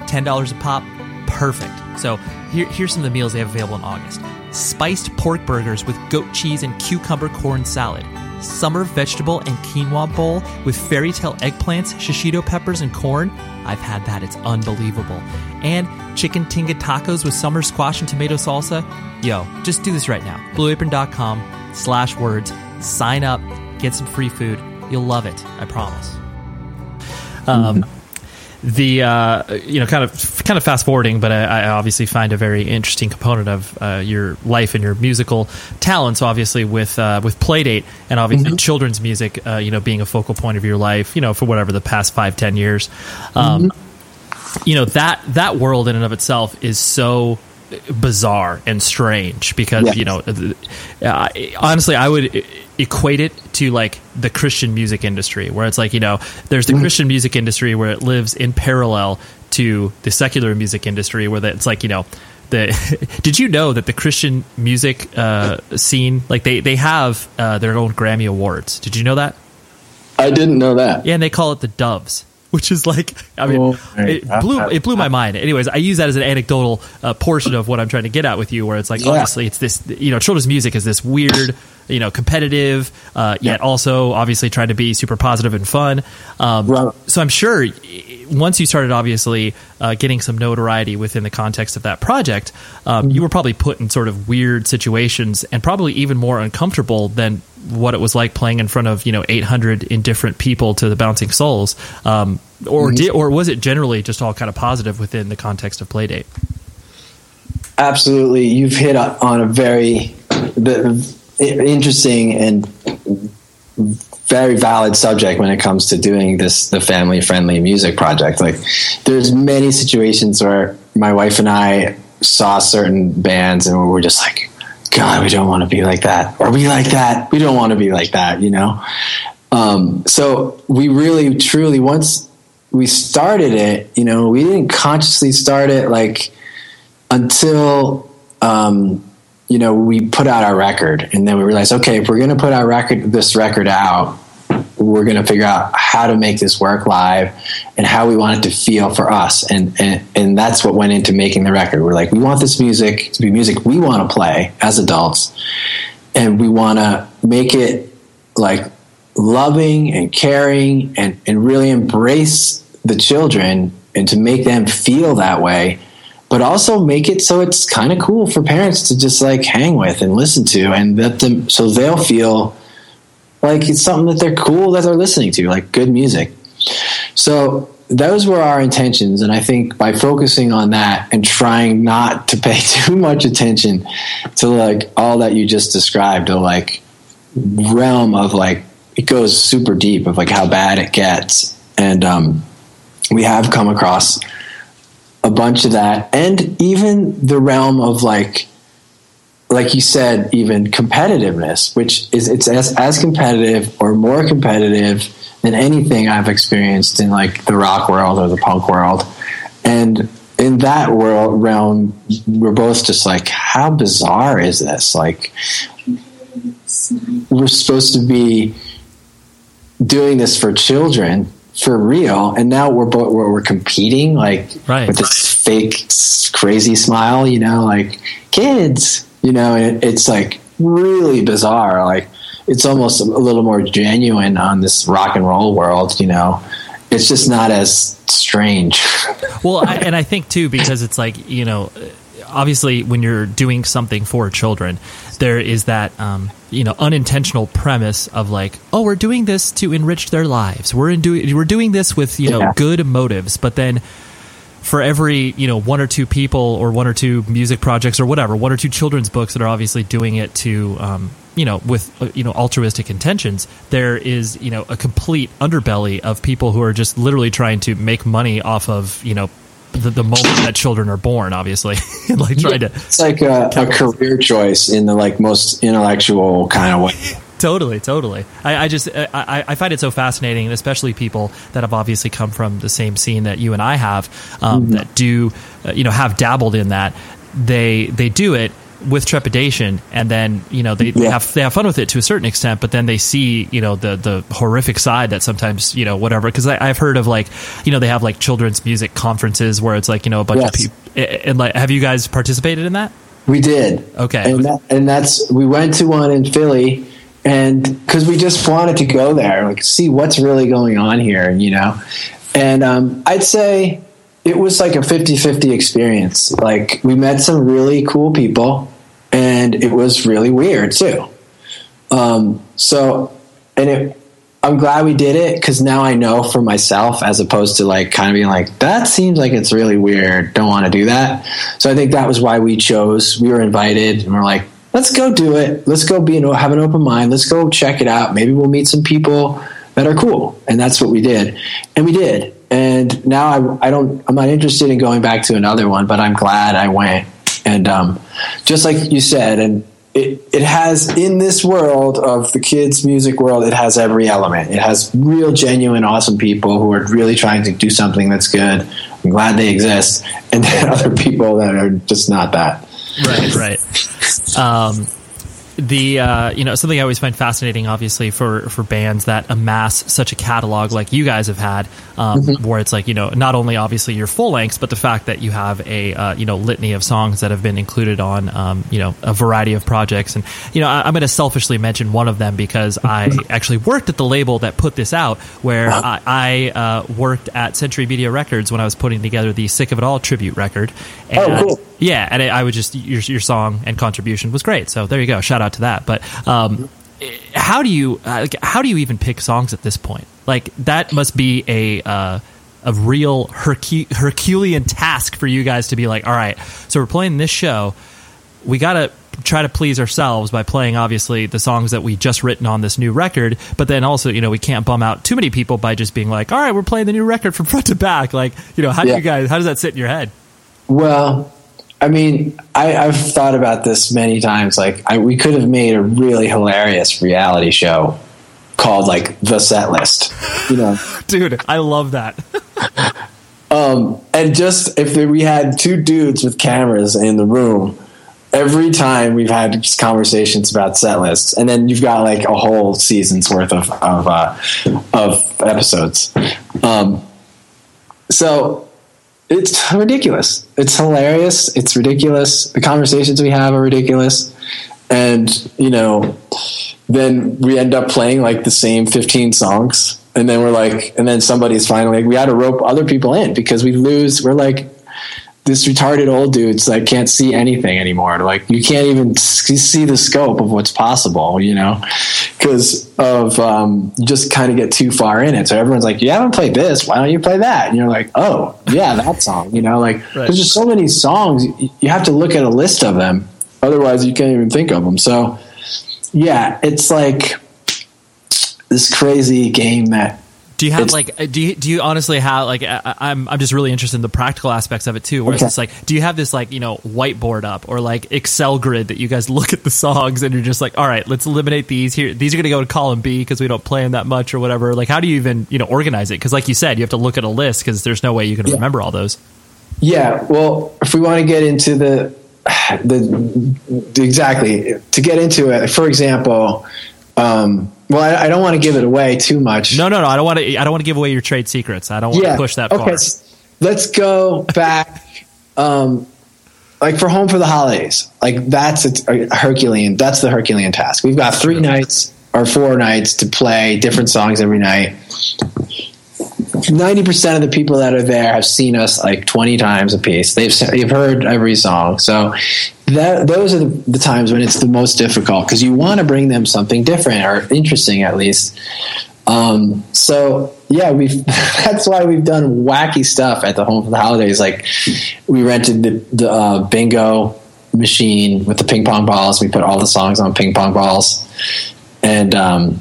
ten dollars a pop, perfect. So here, here's some of the meals they have available in August. Spiced pork burgers with goat cheese and cucumber corn salad. Summer vegetable and quinoa bowl with fairy tale eggplants, shishito peppers, and corn. I've had that. It's unbelievable. And chicken tinga tacos with summer squash and tomato salsa. Yo, just do this right now. Blueapron.com slash words. Sign up. Get some free food. You'll love it. I promise. Um... Mm-hmm. The, uh, you know, kind of kind of fast forwarding, but I, I obviously find a very interesting component of uh, your life and your musical talents, obviously, with uh, with Playdate and obviously mm-hmm. children's music, uh, you know, being a focal point of your life, you know, for whatever the past five, ten years. Um, mm-hmm. You know, that that world in and of itself is so bizarre and strange because, yes. you know, uh, honestly, I would equate it to like the Christian music industry, where it's like, you know, there's the Christian music industry where it lives in parallel to the secular music industry, where it's like, you know, the did you know that the Christian music uh, scene, like they they have uh, their own Grammy Awards? Did you know that? I didn't know that. Yeah, and they call it the Doves, which is like, I mean, oh, it blew it blew my mind. Anyways, I use that as an anecdotal uh, portion of what I'm trying to get at with you, where it's like, yeah. obviously, it's this, you know, children's music is this weird, you know, competitive, uh, yet yeah. also obviously trying to be super positive and fun. Um, right. So I'm sure once you started, obviously, uh, getting some notoriety within the context of that project, um, mm-hmm. you were probably put in sort of weird situations and probably even more uncomfortable than what it was like playing in front of, you know, eight hundred indifferent people to the Bouncing Souls. Um, or did, or was it generally just all kind of positive within the context of Playdate? Absolutely. You've hit on a very interesting and very valid subject when it comes to doing this, the family friendly music project. Like there's many situations where my wife and I saw certain bands and we were just like, God, we don't want to be like that. Or we like that. We don't want to be like that, you know? Um, so we really, truly, once we started it, you know, we didn't consciously start it like until, um, you know, we put out our record, and then we realized, okay, if we're going to put our record, this record out, we're going to figure out how to make this work live and how we want it to feel for us. And, and, and that's what went into making the record. We're like, we want this music to be music we want to play as adults. And we want to make it like loving and caring and, and really embrace the children and to make them feel that way, but also make it so it's kind of cool for parents to just like hang with and listen to, and that them, so they'll feel like it's something that they're cool that they're listening to, like good music. So those were our intentions. And I think by focusing on that and trying not to pay too much attention to like all that you just described, the like realm of like, it goes super deep of like how bad it gets. And, um, we have come across a bunch of that, and even the realm of like, like you said, even competitiveness, which is it's as, as competitive or more competitive than anything I've experienced in like the rock world or the punk world. And in that world realm, we're both just like, how bizarre is this? Like, we're supposed to be doing this for children for real, and now we're both we're, we're competing like right, with this right. fake crazy smile, you know, like kids, you know, and it, it's like really bizarre. Like it's almost a little more genuine on this rock and roll world, you know. It's just not as strange. Well, I, and I think too, because it's like, you know, obviously when you're doing something for children, there is that um you know, unintentional premise of like, oh, we're doing this to enrich their lives. We're in do- we're doing this with, you know, yeah. good motives. But then for every, you know, one or two people or one or two music projects or whatever, one or two children's books that are obviously doing it to, um, you know, with, uh, you know, altruistic intentions, there is, you know, a complete underbelly of people who are just literally trying to make money off of, you know, The, the moment that children are born, obviously, like trying to it's like a, a career choice in the like most intellectual kind of way. Totally, totally. I, I just I, I find it so fascinating, and especially people that have obviously come from the same scene that you and I have, um, mm-hmm. that do uh, you know have dabbled in that. They they do it with trepidation, and then you know they, yeah. they have they have fun with it to a certain extent, but then they see, you know, the the horrific side that sometimes, you know, whatever, because I've heard of like, you know, they have like children's music conferences where it's like, you know, a bunch yes. of people, and like, have you guys participated in that? We did. Okay. And, that, and that's we went to one in Philly, and because we just wanted to go there, like see what's really going on here, you know. And um, I'd say it was like a fifty-fifty experience. Like we met some really cool people, and it was really weird too. Um, so, and it, I'm glad we did it, because now I know for myself, as opposed to like kind of being like, that seems like it's really weird, don't want to do that. So I think that was why we chose. We were invited, and we're like, let's go do it. Let's go be an, have an open mind. Let's go check it out. Maybe we'll meet some people that are cool. And that's what we did. And we did. And now I, I don't, I'm not interested in going back to another one, but I'm glad I went. And um, just like you said, and it, it has, in this world of the kids' music world, it has every element. It has real, genuine, awesome people who are really trying to do something that's good. I'm glad they exist. And then other people that are just not that. Right, right. Um, the uh, you know, something I always find fascinating, obviously, for, for bands that amass such a catalog like you guys have had, um, mm-hmm. where it's like, you know, not only obviously your full lengths, but the fact that you have a uh, you know, litany of songs that have been included on um, you know, a variety of projects. And you know, I, I'm going to selfishly mention one of them because I actually worked at the label that put this out, where wow. I, I uh, worked at Century Media Records when I was putting together the Sick of It All tribute record. And oh, cool. Yeah, and I would just your your song and contribution was great. So there you go. Shout out to that. But um, how do you uh, how do you even pick songs at this point? Like that must be a uh, a real Hercu- Herculean task for you guys to be like, all right, so we're playing this show. We gotta try to please ourselves by playing obviously the songs that we just written on this new record, but then also, you know, we can't bum out too many people by just being like, all right, we're playing the new record from front to back. Like, you know, how yeah. do you guys how does that sit in your head? Well, I mean, I, I've thought about this many times. Like, I, we could have made a really hilarious reality show called, like, The Set List. You know, dude, I love that. Um, and just if we had two dudes with cameras in the room, every time we've had conversations about set lists, and then you've got like a whole season's worth of of, uh, of episodes. Um, so it's ridiculous. It's hilarious. It's ridiculous. The conversations we have are ridiculous. And, you know, then we end up playing like the same fifteen songs. And then we're like, and then somebody's finally like, we had to rope other people in because we lose. We're like this retarded old dudes like can't see anything anymore. Like you can't even see the scope of what's possible, you know, because of um, you just kind of get too far in it. So everyone's like, you haven't played this. Why don't you play that? And you're like, oh yeah, that song, you know, like right. There's just so many songs. You have to look at a list of them. Otherwise you can't even think of them. So yeah, it's like this crazy game that do you have like, do you, do you honestly have like, I, I'm, I'm just really interested in the practical aspects of it too. Where okay. It's like, do you have this like, you know, whiteboard up or like Excel grid that you guys look at the songs and you're just like, all right, let's eliminate these here. These are going to go to column B because we don't play them that much or whatever. Like, how do you even, you know, organize it? Cause like you said, you have to look at a list because there's no way you can yeah. remember all those. Yeah. Well, if we want to get into the, the, exactly to get into it, for example, um, well, I, I don't want to give it away too much. No, no, no. I don't want to. I don't want to give away your trade secrets. I don't want yeah. to push that far. Okay. Let's go back, um, like for Home for the Holidays. Like that's a, a Herculean. That's the Herculean task. We've got three nights or four nights to play different songs every night. Ninety percent of the people that are there have seen us like twenty times a piece. They've they've heard every song. So that those are the, the times when it's the most difficult because you want to bring them something different or interesting at least. Um, so yeah, we've that's why we've done wacky stuff at the Home for the Holidays. Like we rented the, the uh, bingo machine with the ping pong balls. We put all the songs on ping pong balls and. Um,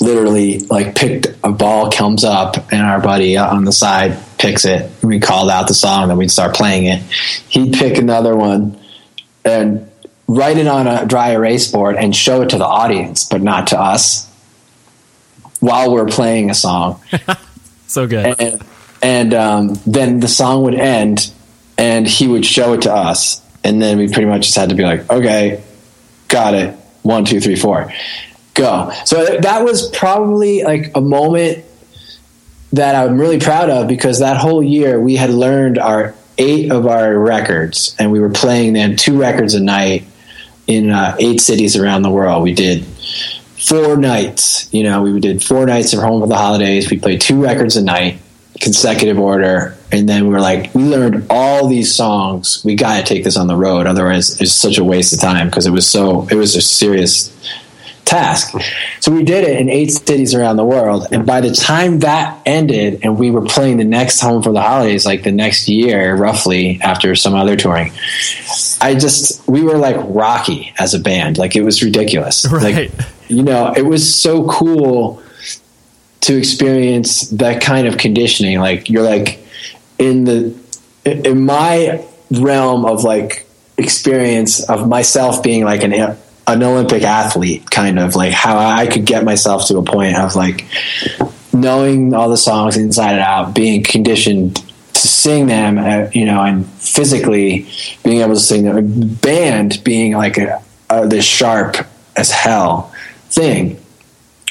literally like picked a ball comes up and our buddy on the side picks it and we called out the song and we'd start playing it. He'd pick another one and write it on a dry erase board and show it to the audience but not to us while we're playing a song. So good. And, and um, then the song would end and he would show it to us and then we pretty much just had to be like, okay, got it, one, two, three, four. Go. So that was probably like a moment that I'm really proud of because that whole year we had learned our eight of our records and we were playing them two records a night in uh, eight cities around the world. We did four nights, you know, we did four nights of Home for the Holidays. We played two records a night, consecutive order. And then we were like, we learned all these songs. We got to take this on the road. Otherwise it's such a waste of time because it was so, it was a serious task. So we did it in eight cities around the world. And by the time that ended and we were playing the next Home for the Holidays, like the next year, roughly after some other touring, I just, we were like Rocky as a band. Like it was ridiculous. Right. Like, you know, it was so cool to experience that kind of conditioning. Like you're like in the, in my realm of like experience of myself being like an an Olympic athlete, kind of like how I could get myself to a point of like knowing all the songs inside and out, being conditioned to sing them, you know, and physically being able to sing them, band being like a, a, this sharp as hell thing.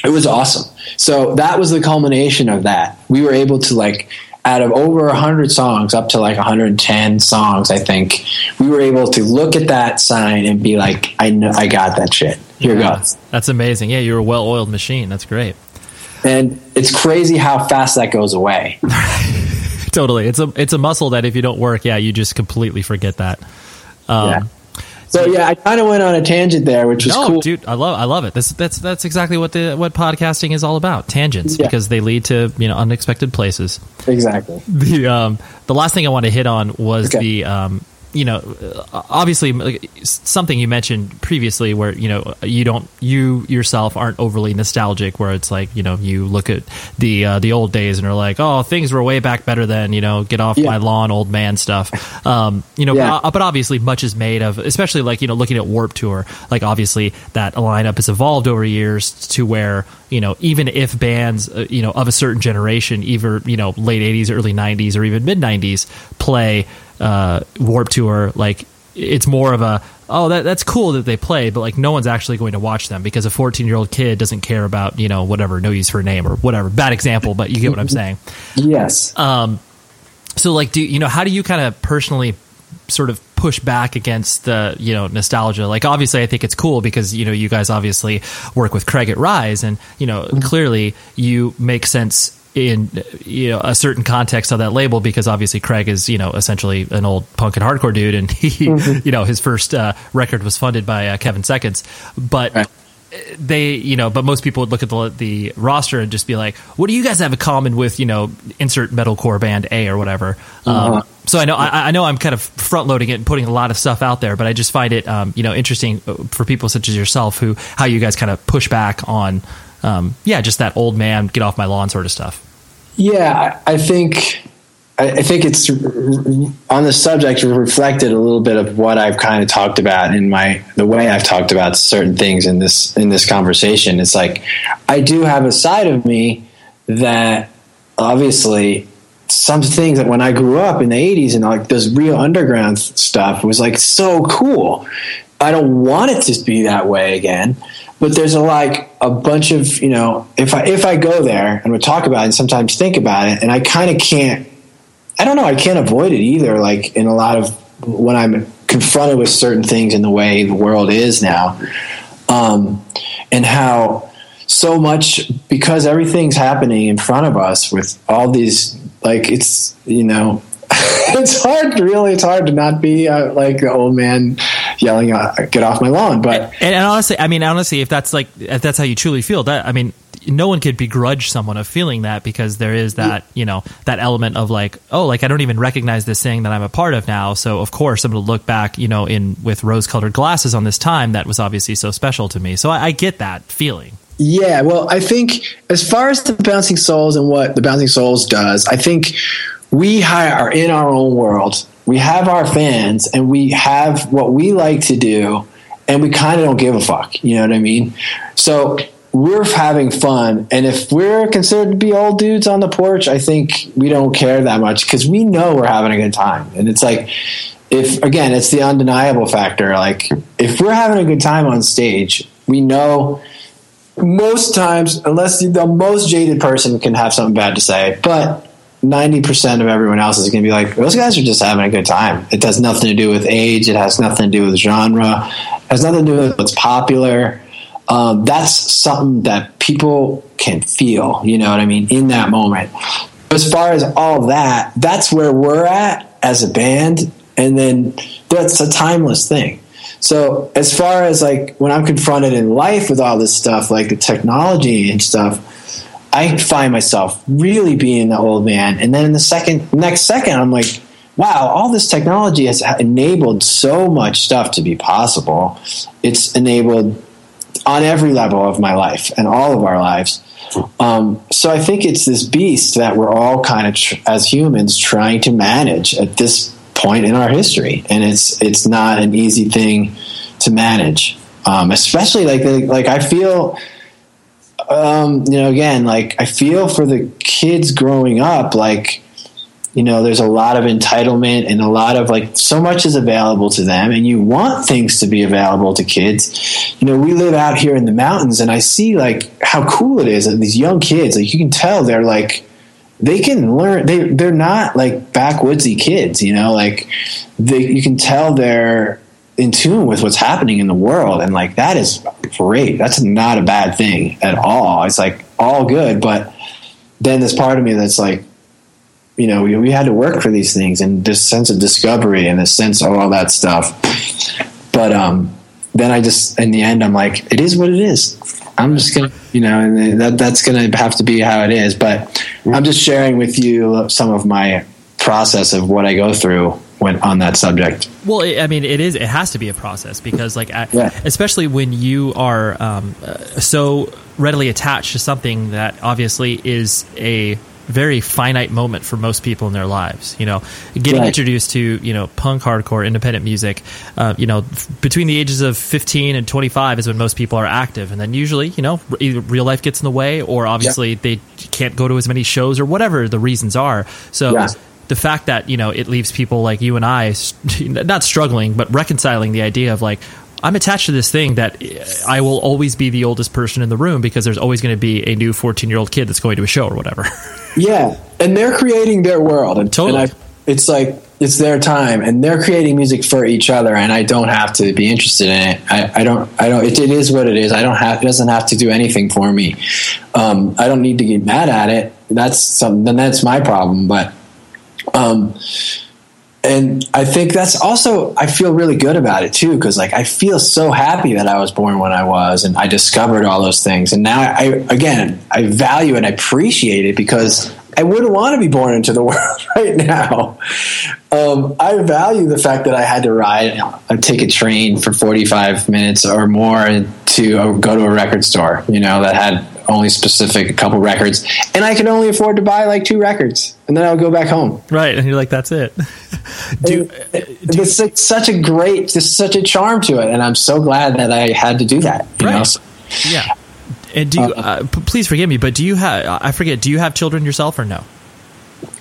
It was awesome. So that was the culmination of that. We were able to like, out of over one hundred songs, up to like one hundred ten songs, I think, we were able to look at that sign and be like, I know, I got that shit. Here yeah, goes. That's amazing. Yeah, you're a well-oiled machine. That's great. And it's crazy how fast that goes away. Totally. It's a it's a muscle that if you don't work, yeah, you just completely forget that. Um, yeah. So yeah, I kind of went on a tangent there, which was no, cool. Dude, I love I love it. This that's that's exactly what the what podcasting is all about. Tangents yeah. because they lead to, you know, unexpected places. Exactly. The um the last thing I want to hit on was okay. the um you know, obviously, like, something you mentioned previously, where, you know, you don't, you yourself aren't overly nostalgic, where it's like, you know, you look at the uh, the old days and are like, oh, things were way back better then, you know, get off yeah. my lawn, old man stuff. Um, you know, yeah. but, but obviously much is made of, especially like, you know, looking at Warped Tour, like obviously that lineup has evolved over years to where, you know, even if bands, uh, you know, of a certain generation, either, you know, late eighties, early nineties, or even mid nineties play uh Warped Tour, like it's more of a, oh, that that's cool that they play, but like no one's actually going to watch them because a fourteen year old kid doesn't care about, you know, whatever, No Use for a Name or whatever. Bad example, but you get what I'm saying. Yes. Um, so like, do you know, how do you kind of personally sort of push back against the, you know, nostalgia? Like obviously I think it's cool because, you know, you guys obviously work with Craig at Rise, and, you know, mm-hmm. clearly you make sense in, you know, a certain context of that label, because obviously Craig is, you know, essentially an old punk and hardcore dude, and he mm-hmm. you know, his first uh, record was funded by uh, Kevin Seconds, but right. they, you know, but most people would look at the the roster and just be like, what do you guys have in common with, you know, insert metalcore band A or whatever? Mm-hmm. Um, so I know I, I know I'm kind of front loading it and putting a lot of stuff out there, but I just find it um, you know, interesting for people such as yourself, who, how you guys kind of push back on um, yeah, just that old man, get off my lawn sort of stuff. Yeah, I think I think it's on the subject reflected a little bit of what I've kind of talked about in my, the way I've talked about certain things in this, in this conversation. It's like, I do have a side of me that obviously some things that when I grew up in the eighties and like this real underground stuff was like so cool. I don't want it to be that way again. But there's a, like a bunch of, you know, if I if I go there and we talk about it and sometimes think about it, and I kind of can't, I don't know, I can't avoid it either. Like in a lot of, when I'm confronted with certain things in the way the world is now, um, and how so much, because everything's happening in front of us with all these, like it's, you know, it's hard, really, it's hard to not be uh, like the old man yelling, get off my lawn. But and, and honestly, I mean, honestly, if that's like, if that's how you truly feel, that, I mean, no one could begrudge someone of feeling that, because there is that, you know, that element of like, oh, like I don't even recognize this thing that I'm a part of now. So of course I'm going to look back, you know, in with rose colored glasses on this time that was obviously so special to me. So I, I get that feeling. Yeah. Well, I think as far as the Bouncing Souls and what the Bouncing Souls does, I think we are in our own world. We have our fans, and we have what we like to do, and we kind of don't give a fuck. You know what I mean? So we're having fun, and if we're considered to be old dudes on the porch, I think we don't care that much because we know we're having a good time. And it's like, if again, it's the undeniable factor. Like if we're having a good time on stage, we know most times, unless the most jaded person can have something bad to say, but ninety percent of everyone else is going to be like, those guys are just having a good time. It has nothing to do with age. It has nothing to do with genre. It has nothing to do with what's popular. Um, that's something that people can feel, you know what I mean, in that moment. As far as all that, that's where we're at as a band. And then that's a timeless thing. So as far as like when I'm confronted in life with all this stuff, like the technology and stuff, I find myself really being the old man. And then in the second, next second, I'm like, wow, all this technology has enabled so much stuff to be possible. It's enabled on every level of my life and all of our lives. Um, so I think it's this beast that we're all kind of, tr- as humans, trying to manage at this point in our history. And it's, it's not an easy thing to manage. Um, especially like, like I feel, Um, you know, again, like I feel for the kids growing up, like, you know, there's a lot of entitlement and a lot of like, so much is available to them, and you want things to be available to kids. You know, we live out here in the mountains, and I see like how cool it is that these young kids, like you can tell they're like, they can learn, they, they're not like backwoodsy kids, you know, like they, you can tell they're in tune with what's happening in the world. And like, that is great. That's not a bad thing at all. It's like all good. But then there's part of me that's like, you know, we, we had to work for these things, and this sense of discovery and this sense of all that stuff. But, um, then I just, in the end, I'm like, it is what it is. I'm just going to, you know, and that that's going to have to be how it is. But I'm just sharing with you some of my process of what I go through when on that subject. Well, I mean, it is, it has to be a process because like, yeah. especially when you are um, so readily attached to something that obviously is a very finite moment for most people in their lives, you know, getting right. introduced to, you know, punk, hardcore, independent music, uh, you know, f- between the ages of fifteen and twenty-five is when most people are active. And then usually, you know, r- either real life gets in the way or obviously yeah. they can't go to as many shows or whatever the reasons are. So yeah. the fact that, you know, it leaves people like you and I st- not struggling, but reconciling the idea of like, I'm attached to this thing that I will always be the oldest person in the room because there's always going to be a new fourteen-year-old kid that's going to a show or whatever. Yeah, and they're creating their world. And, totally. and I, it's like it's their time, and they're creating music for each other, and I don't have to be interested in it. I, I don't. I don't. It, it is what it is. I don't have. It doesn't have to do anything for me. Um, I don't need to get mad at it. That's something. Then that's my problem. But. Um, And I think that's also, I feel really good about it too, because like I feel so happy that I was born when I was, and I discovered all those things. And now I, again, I value and appreciate it because I wouldn't want to be born into the world right now. Um, I value the fact that I had to ride, I'd take a train for forty-five minutes or more to go to a record store, you know, that had only specific a couple records, and I can only afford to buy like two records, and then I'll go back home. Right, and you're like, that's it. do, do There's like such a great, there's such a charm to it, and I'm so glad that I had to do that. You right. know? So, yeah. And do you, uh, uh, p- please forgive me, but do you have? I forget. Do you have children yourself or no?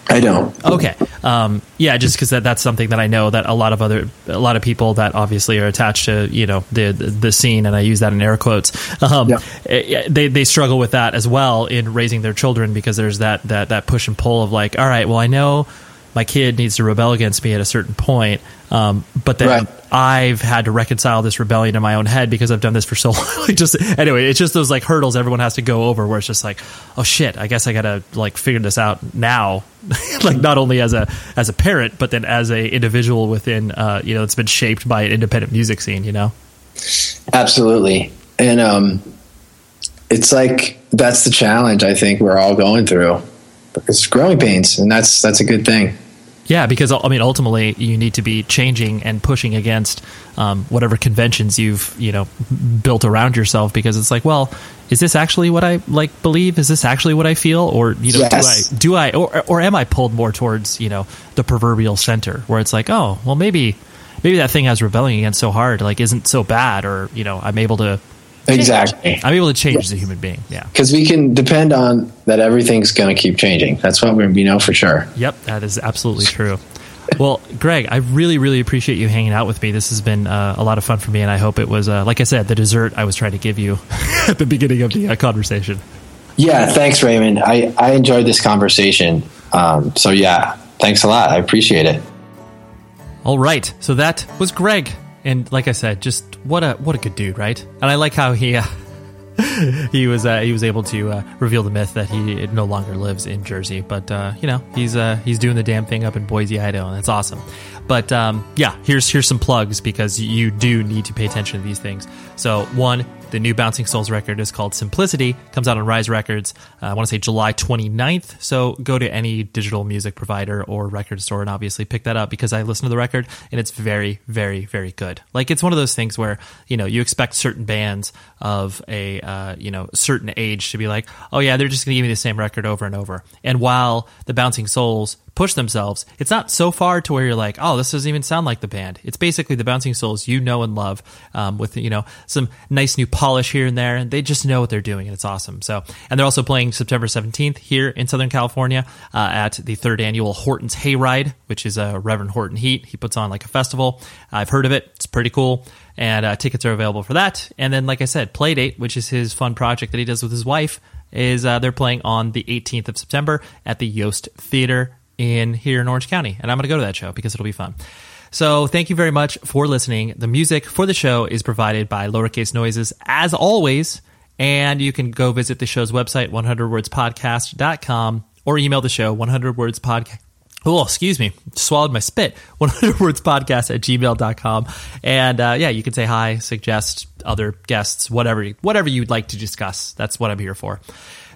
I don't. Okay. Um, yeah, just because that, that's something that I know that a lot of other a lot of people that obviously are attached to, you know, the the scene, and I use that in air quotes. Um, yeah. They they struggle with that as well in raising their children, because there's that that that push and pull of like, all right, well, I know my kid needs to rebel against me at a certain point, um, but then right. I've had to reconcile this rebellion in my own head because I've done this for so long. just anyway, it's just those like hurdles everyone has to go over, where it's just like, oh shit, I guess I gotta like figure this out now, like not only as a as a parent, but then as a individual within, uh, you know, it's been shaped by an independent music scene, you know. Absolutely, and um, it's like that's the challenge I think we're all going through. It's growing pains, and that's that's a good thing. Yeah, because I mean, ultimately, you need to be changing and pushing against um, whatever conventions you've you know built around yourself. Because it's like, well, is this actually what I like believe? Is this actually what I feel? Or you know, yes. do I do I or or am I pulled more towards you know the proverbial center, where it's like, oh, well, maybe maybe that thing I was rebelling against so hard like isn't so bad, or you know, I'm able to. Exactly. I'm able to change yes. as a human being. Yeah. Because we can depend on that everything's going to keep changing. That's what we know for sure. Yep. That is absolutely true. Well, Greg, I really, really appreciate you hanging out with me. This has been uh, a lot of fun for me, and I hope it was, uh, like I said, the dessert I was trying to give you at the beginning of the uh, conversation. Yeah. Thanks, Raymond. I, I enjoyed this conversation. Um, so, yeah, thanks a lot. I appreciate it. All right. So that was Greg. And like I said, just what a what a good dude, right? And I like how he uh, he was uh, he was able to uh, reveal the myth that he no longer lives in Jersey, but uh, you know he's uh, he's doing the damn thing up in Boise, Idaho, and that's awesome. But um, yeah, here's here's some plugs, because you do need to pay attention to these things. So one, the new Bouncing Souls record is called Simplicity, comes out on Rise Records, uh, I want to say July twenty-ninth, so go to any digital music provider or record store and obviously pick that up, because I listened to the record and it's very, very, very good. Like, it's one of those things where, you know, you expect certain bands of a, uh, you know, certain age to be like, oh yeah, they're just going to give me the same record over and over. And while the Bouncing Souls push themselves, it's not so far to where you're like, oh, this doesn't even sound like the band. It's basically the Bouncing Souls you know and love, um, with, you know, some nice new polish here and there, and they just know what they're doing, and it's awesome. So, and they're also playing September seventeenth here in Southern California uh, at the third annual Horton's Hayride, which is a uh, Reverend Horton Heat. He puts on like a festival. I've heard of it. It's pretty cool. And uh, tickets are available for that. And then, like I said, Playdate, which is his fun project that he does with his wife, is uh, they're playing on the eighteenth of September at the Yost Theater in here in Orange County, and I'm going to go to that show because it'll be fun. So thank you very much for listening. The music for the show is provided by Lowercase Noises, as always, and you can go visit the show's website, one hundred words podcast dot com, or email the show, one hundred words podcast. Oh, excuse me, swallowed my spit, one hundred words podcast at gmail dot com. And uh, yeah, you can say hi, suggest other guests, whatever, whatever you'd like to discuss. That's what I'm here for.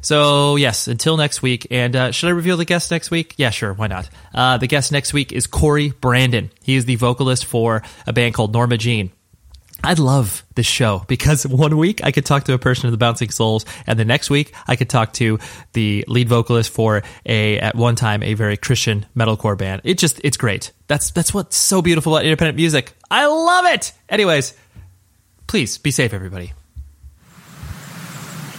So yes, until next week. And uh, should I reveal the guest next week? Yeah, sure. Why not? Uh, the guest next week is Corey Brandon. He is the vocalist for a band called Norma Jean. I love this show because one week I could talk to a person of the Bouncing Souls, and the next week I could talk to the lead vocalist for a, at one time, a very Christian metalcore band. It just, it's great. That's, that's what's so beautiful about independent music. I love it. Anyways, please be safe, everybody.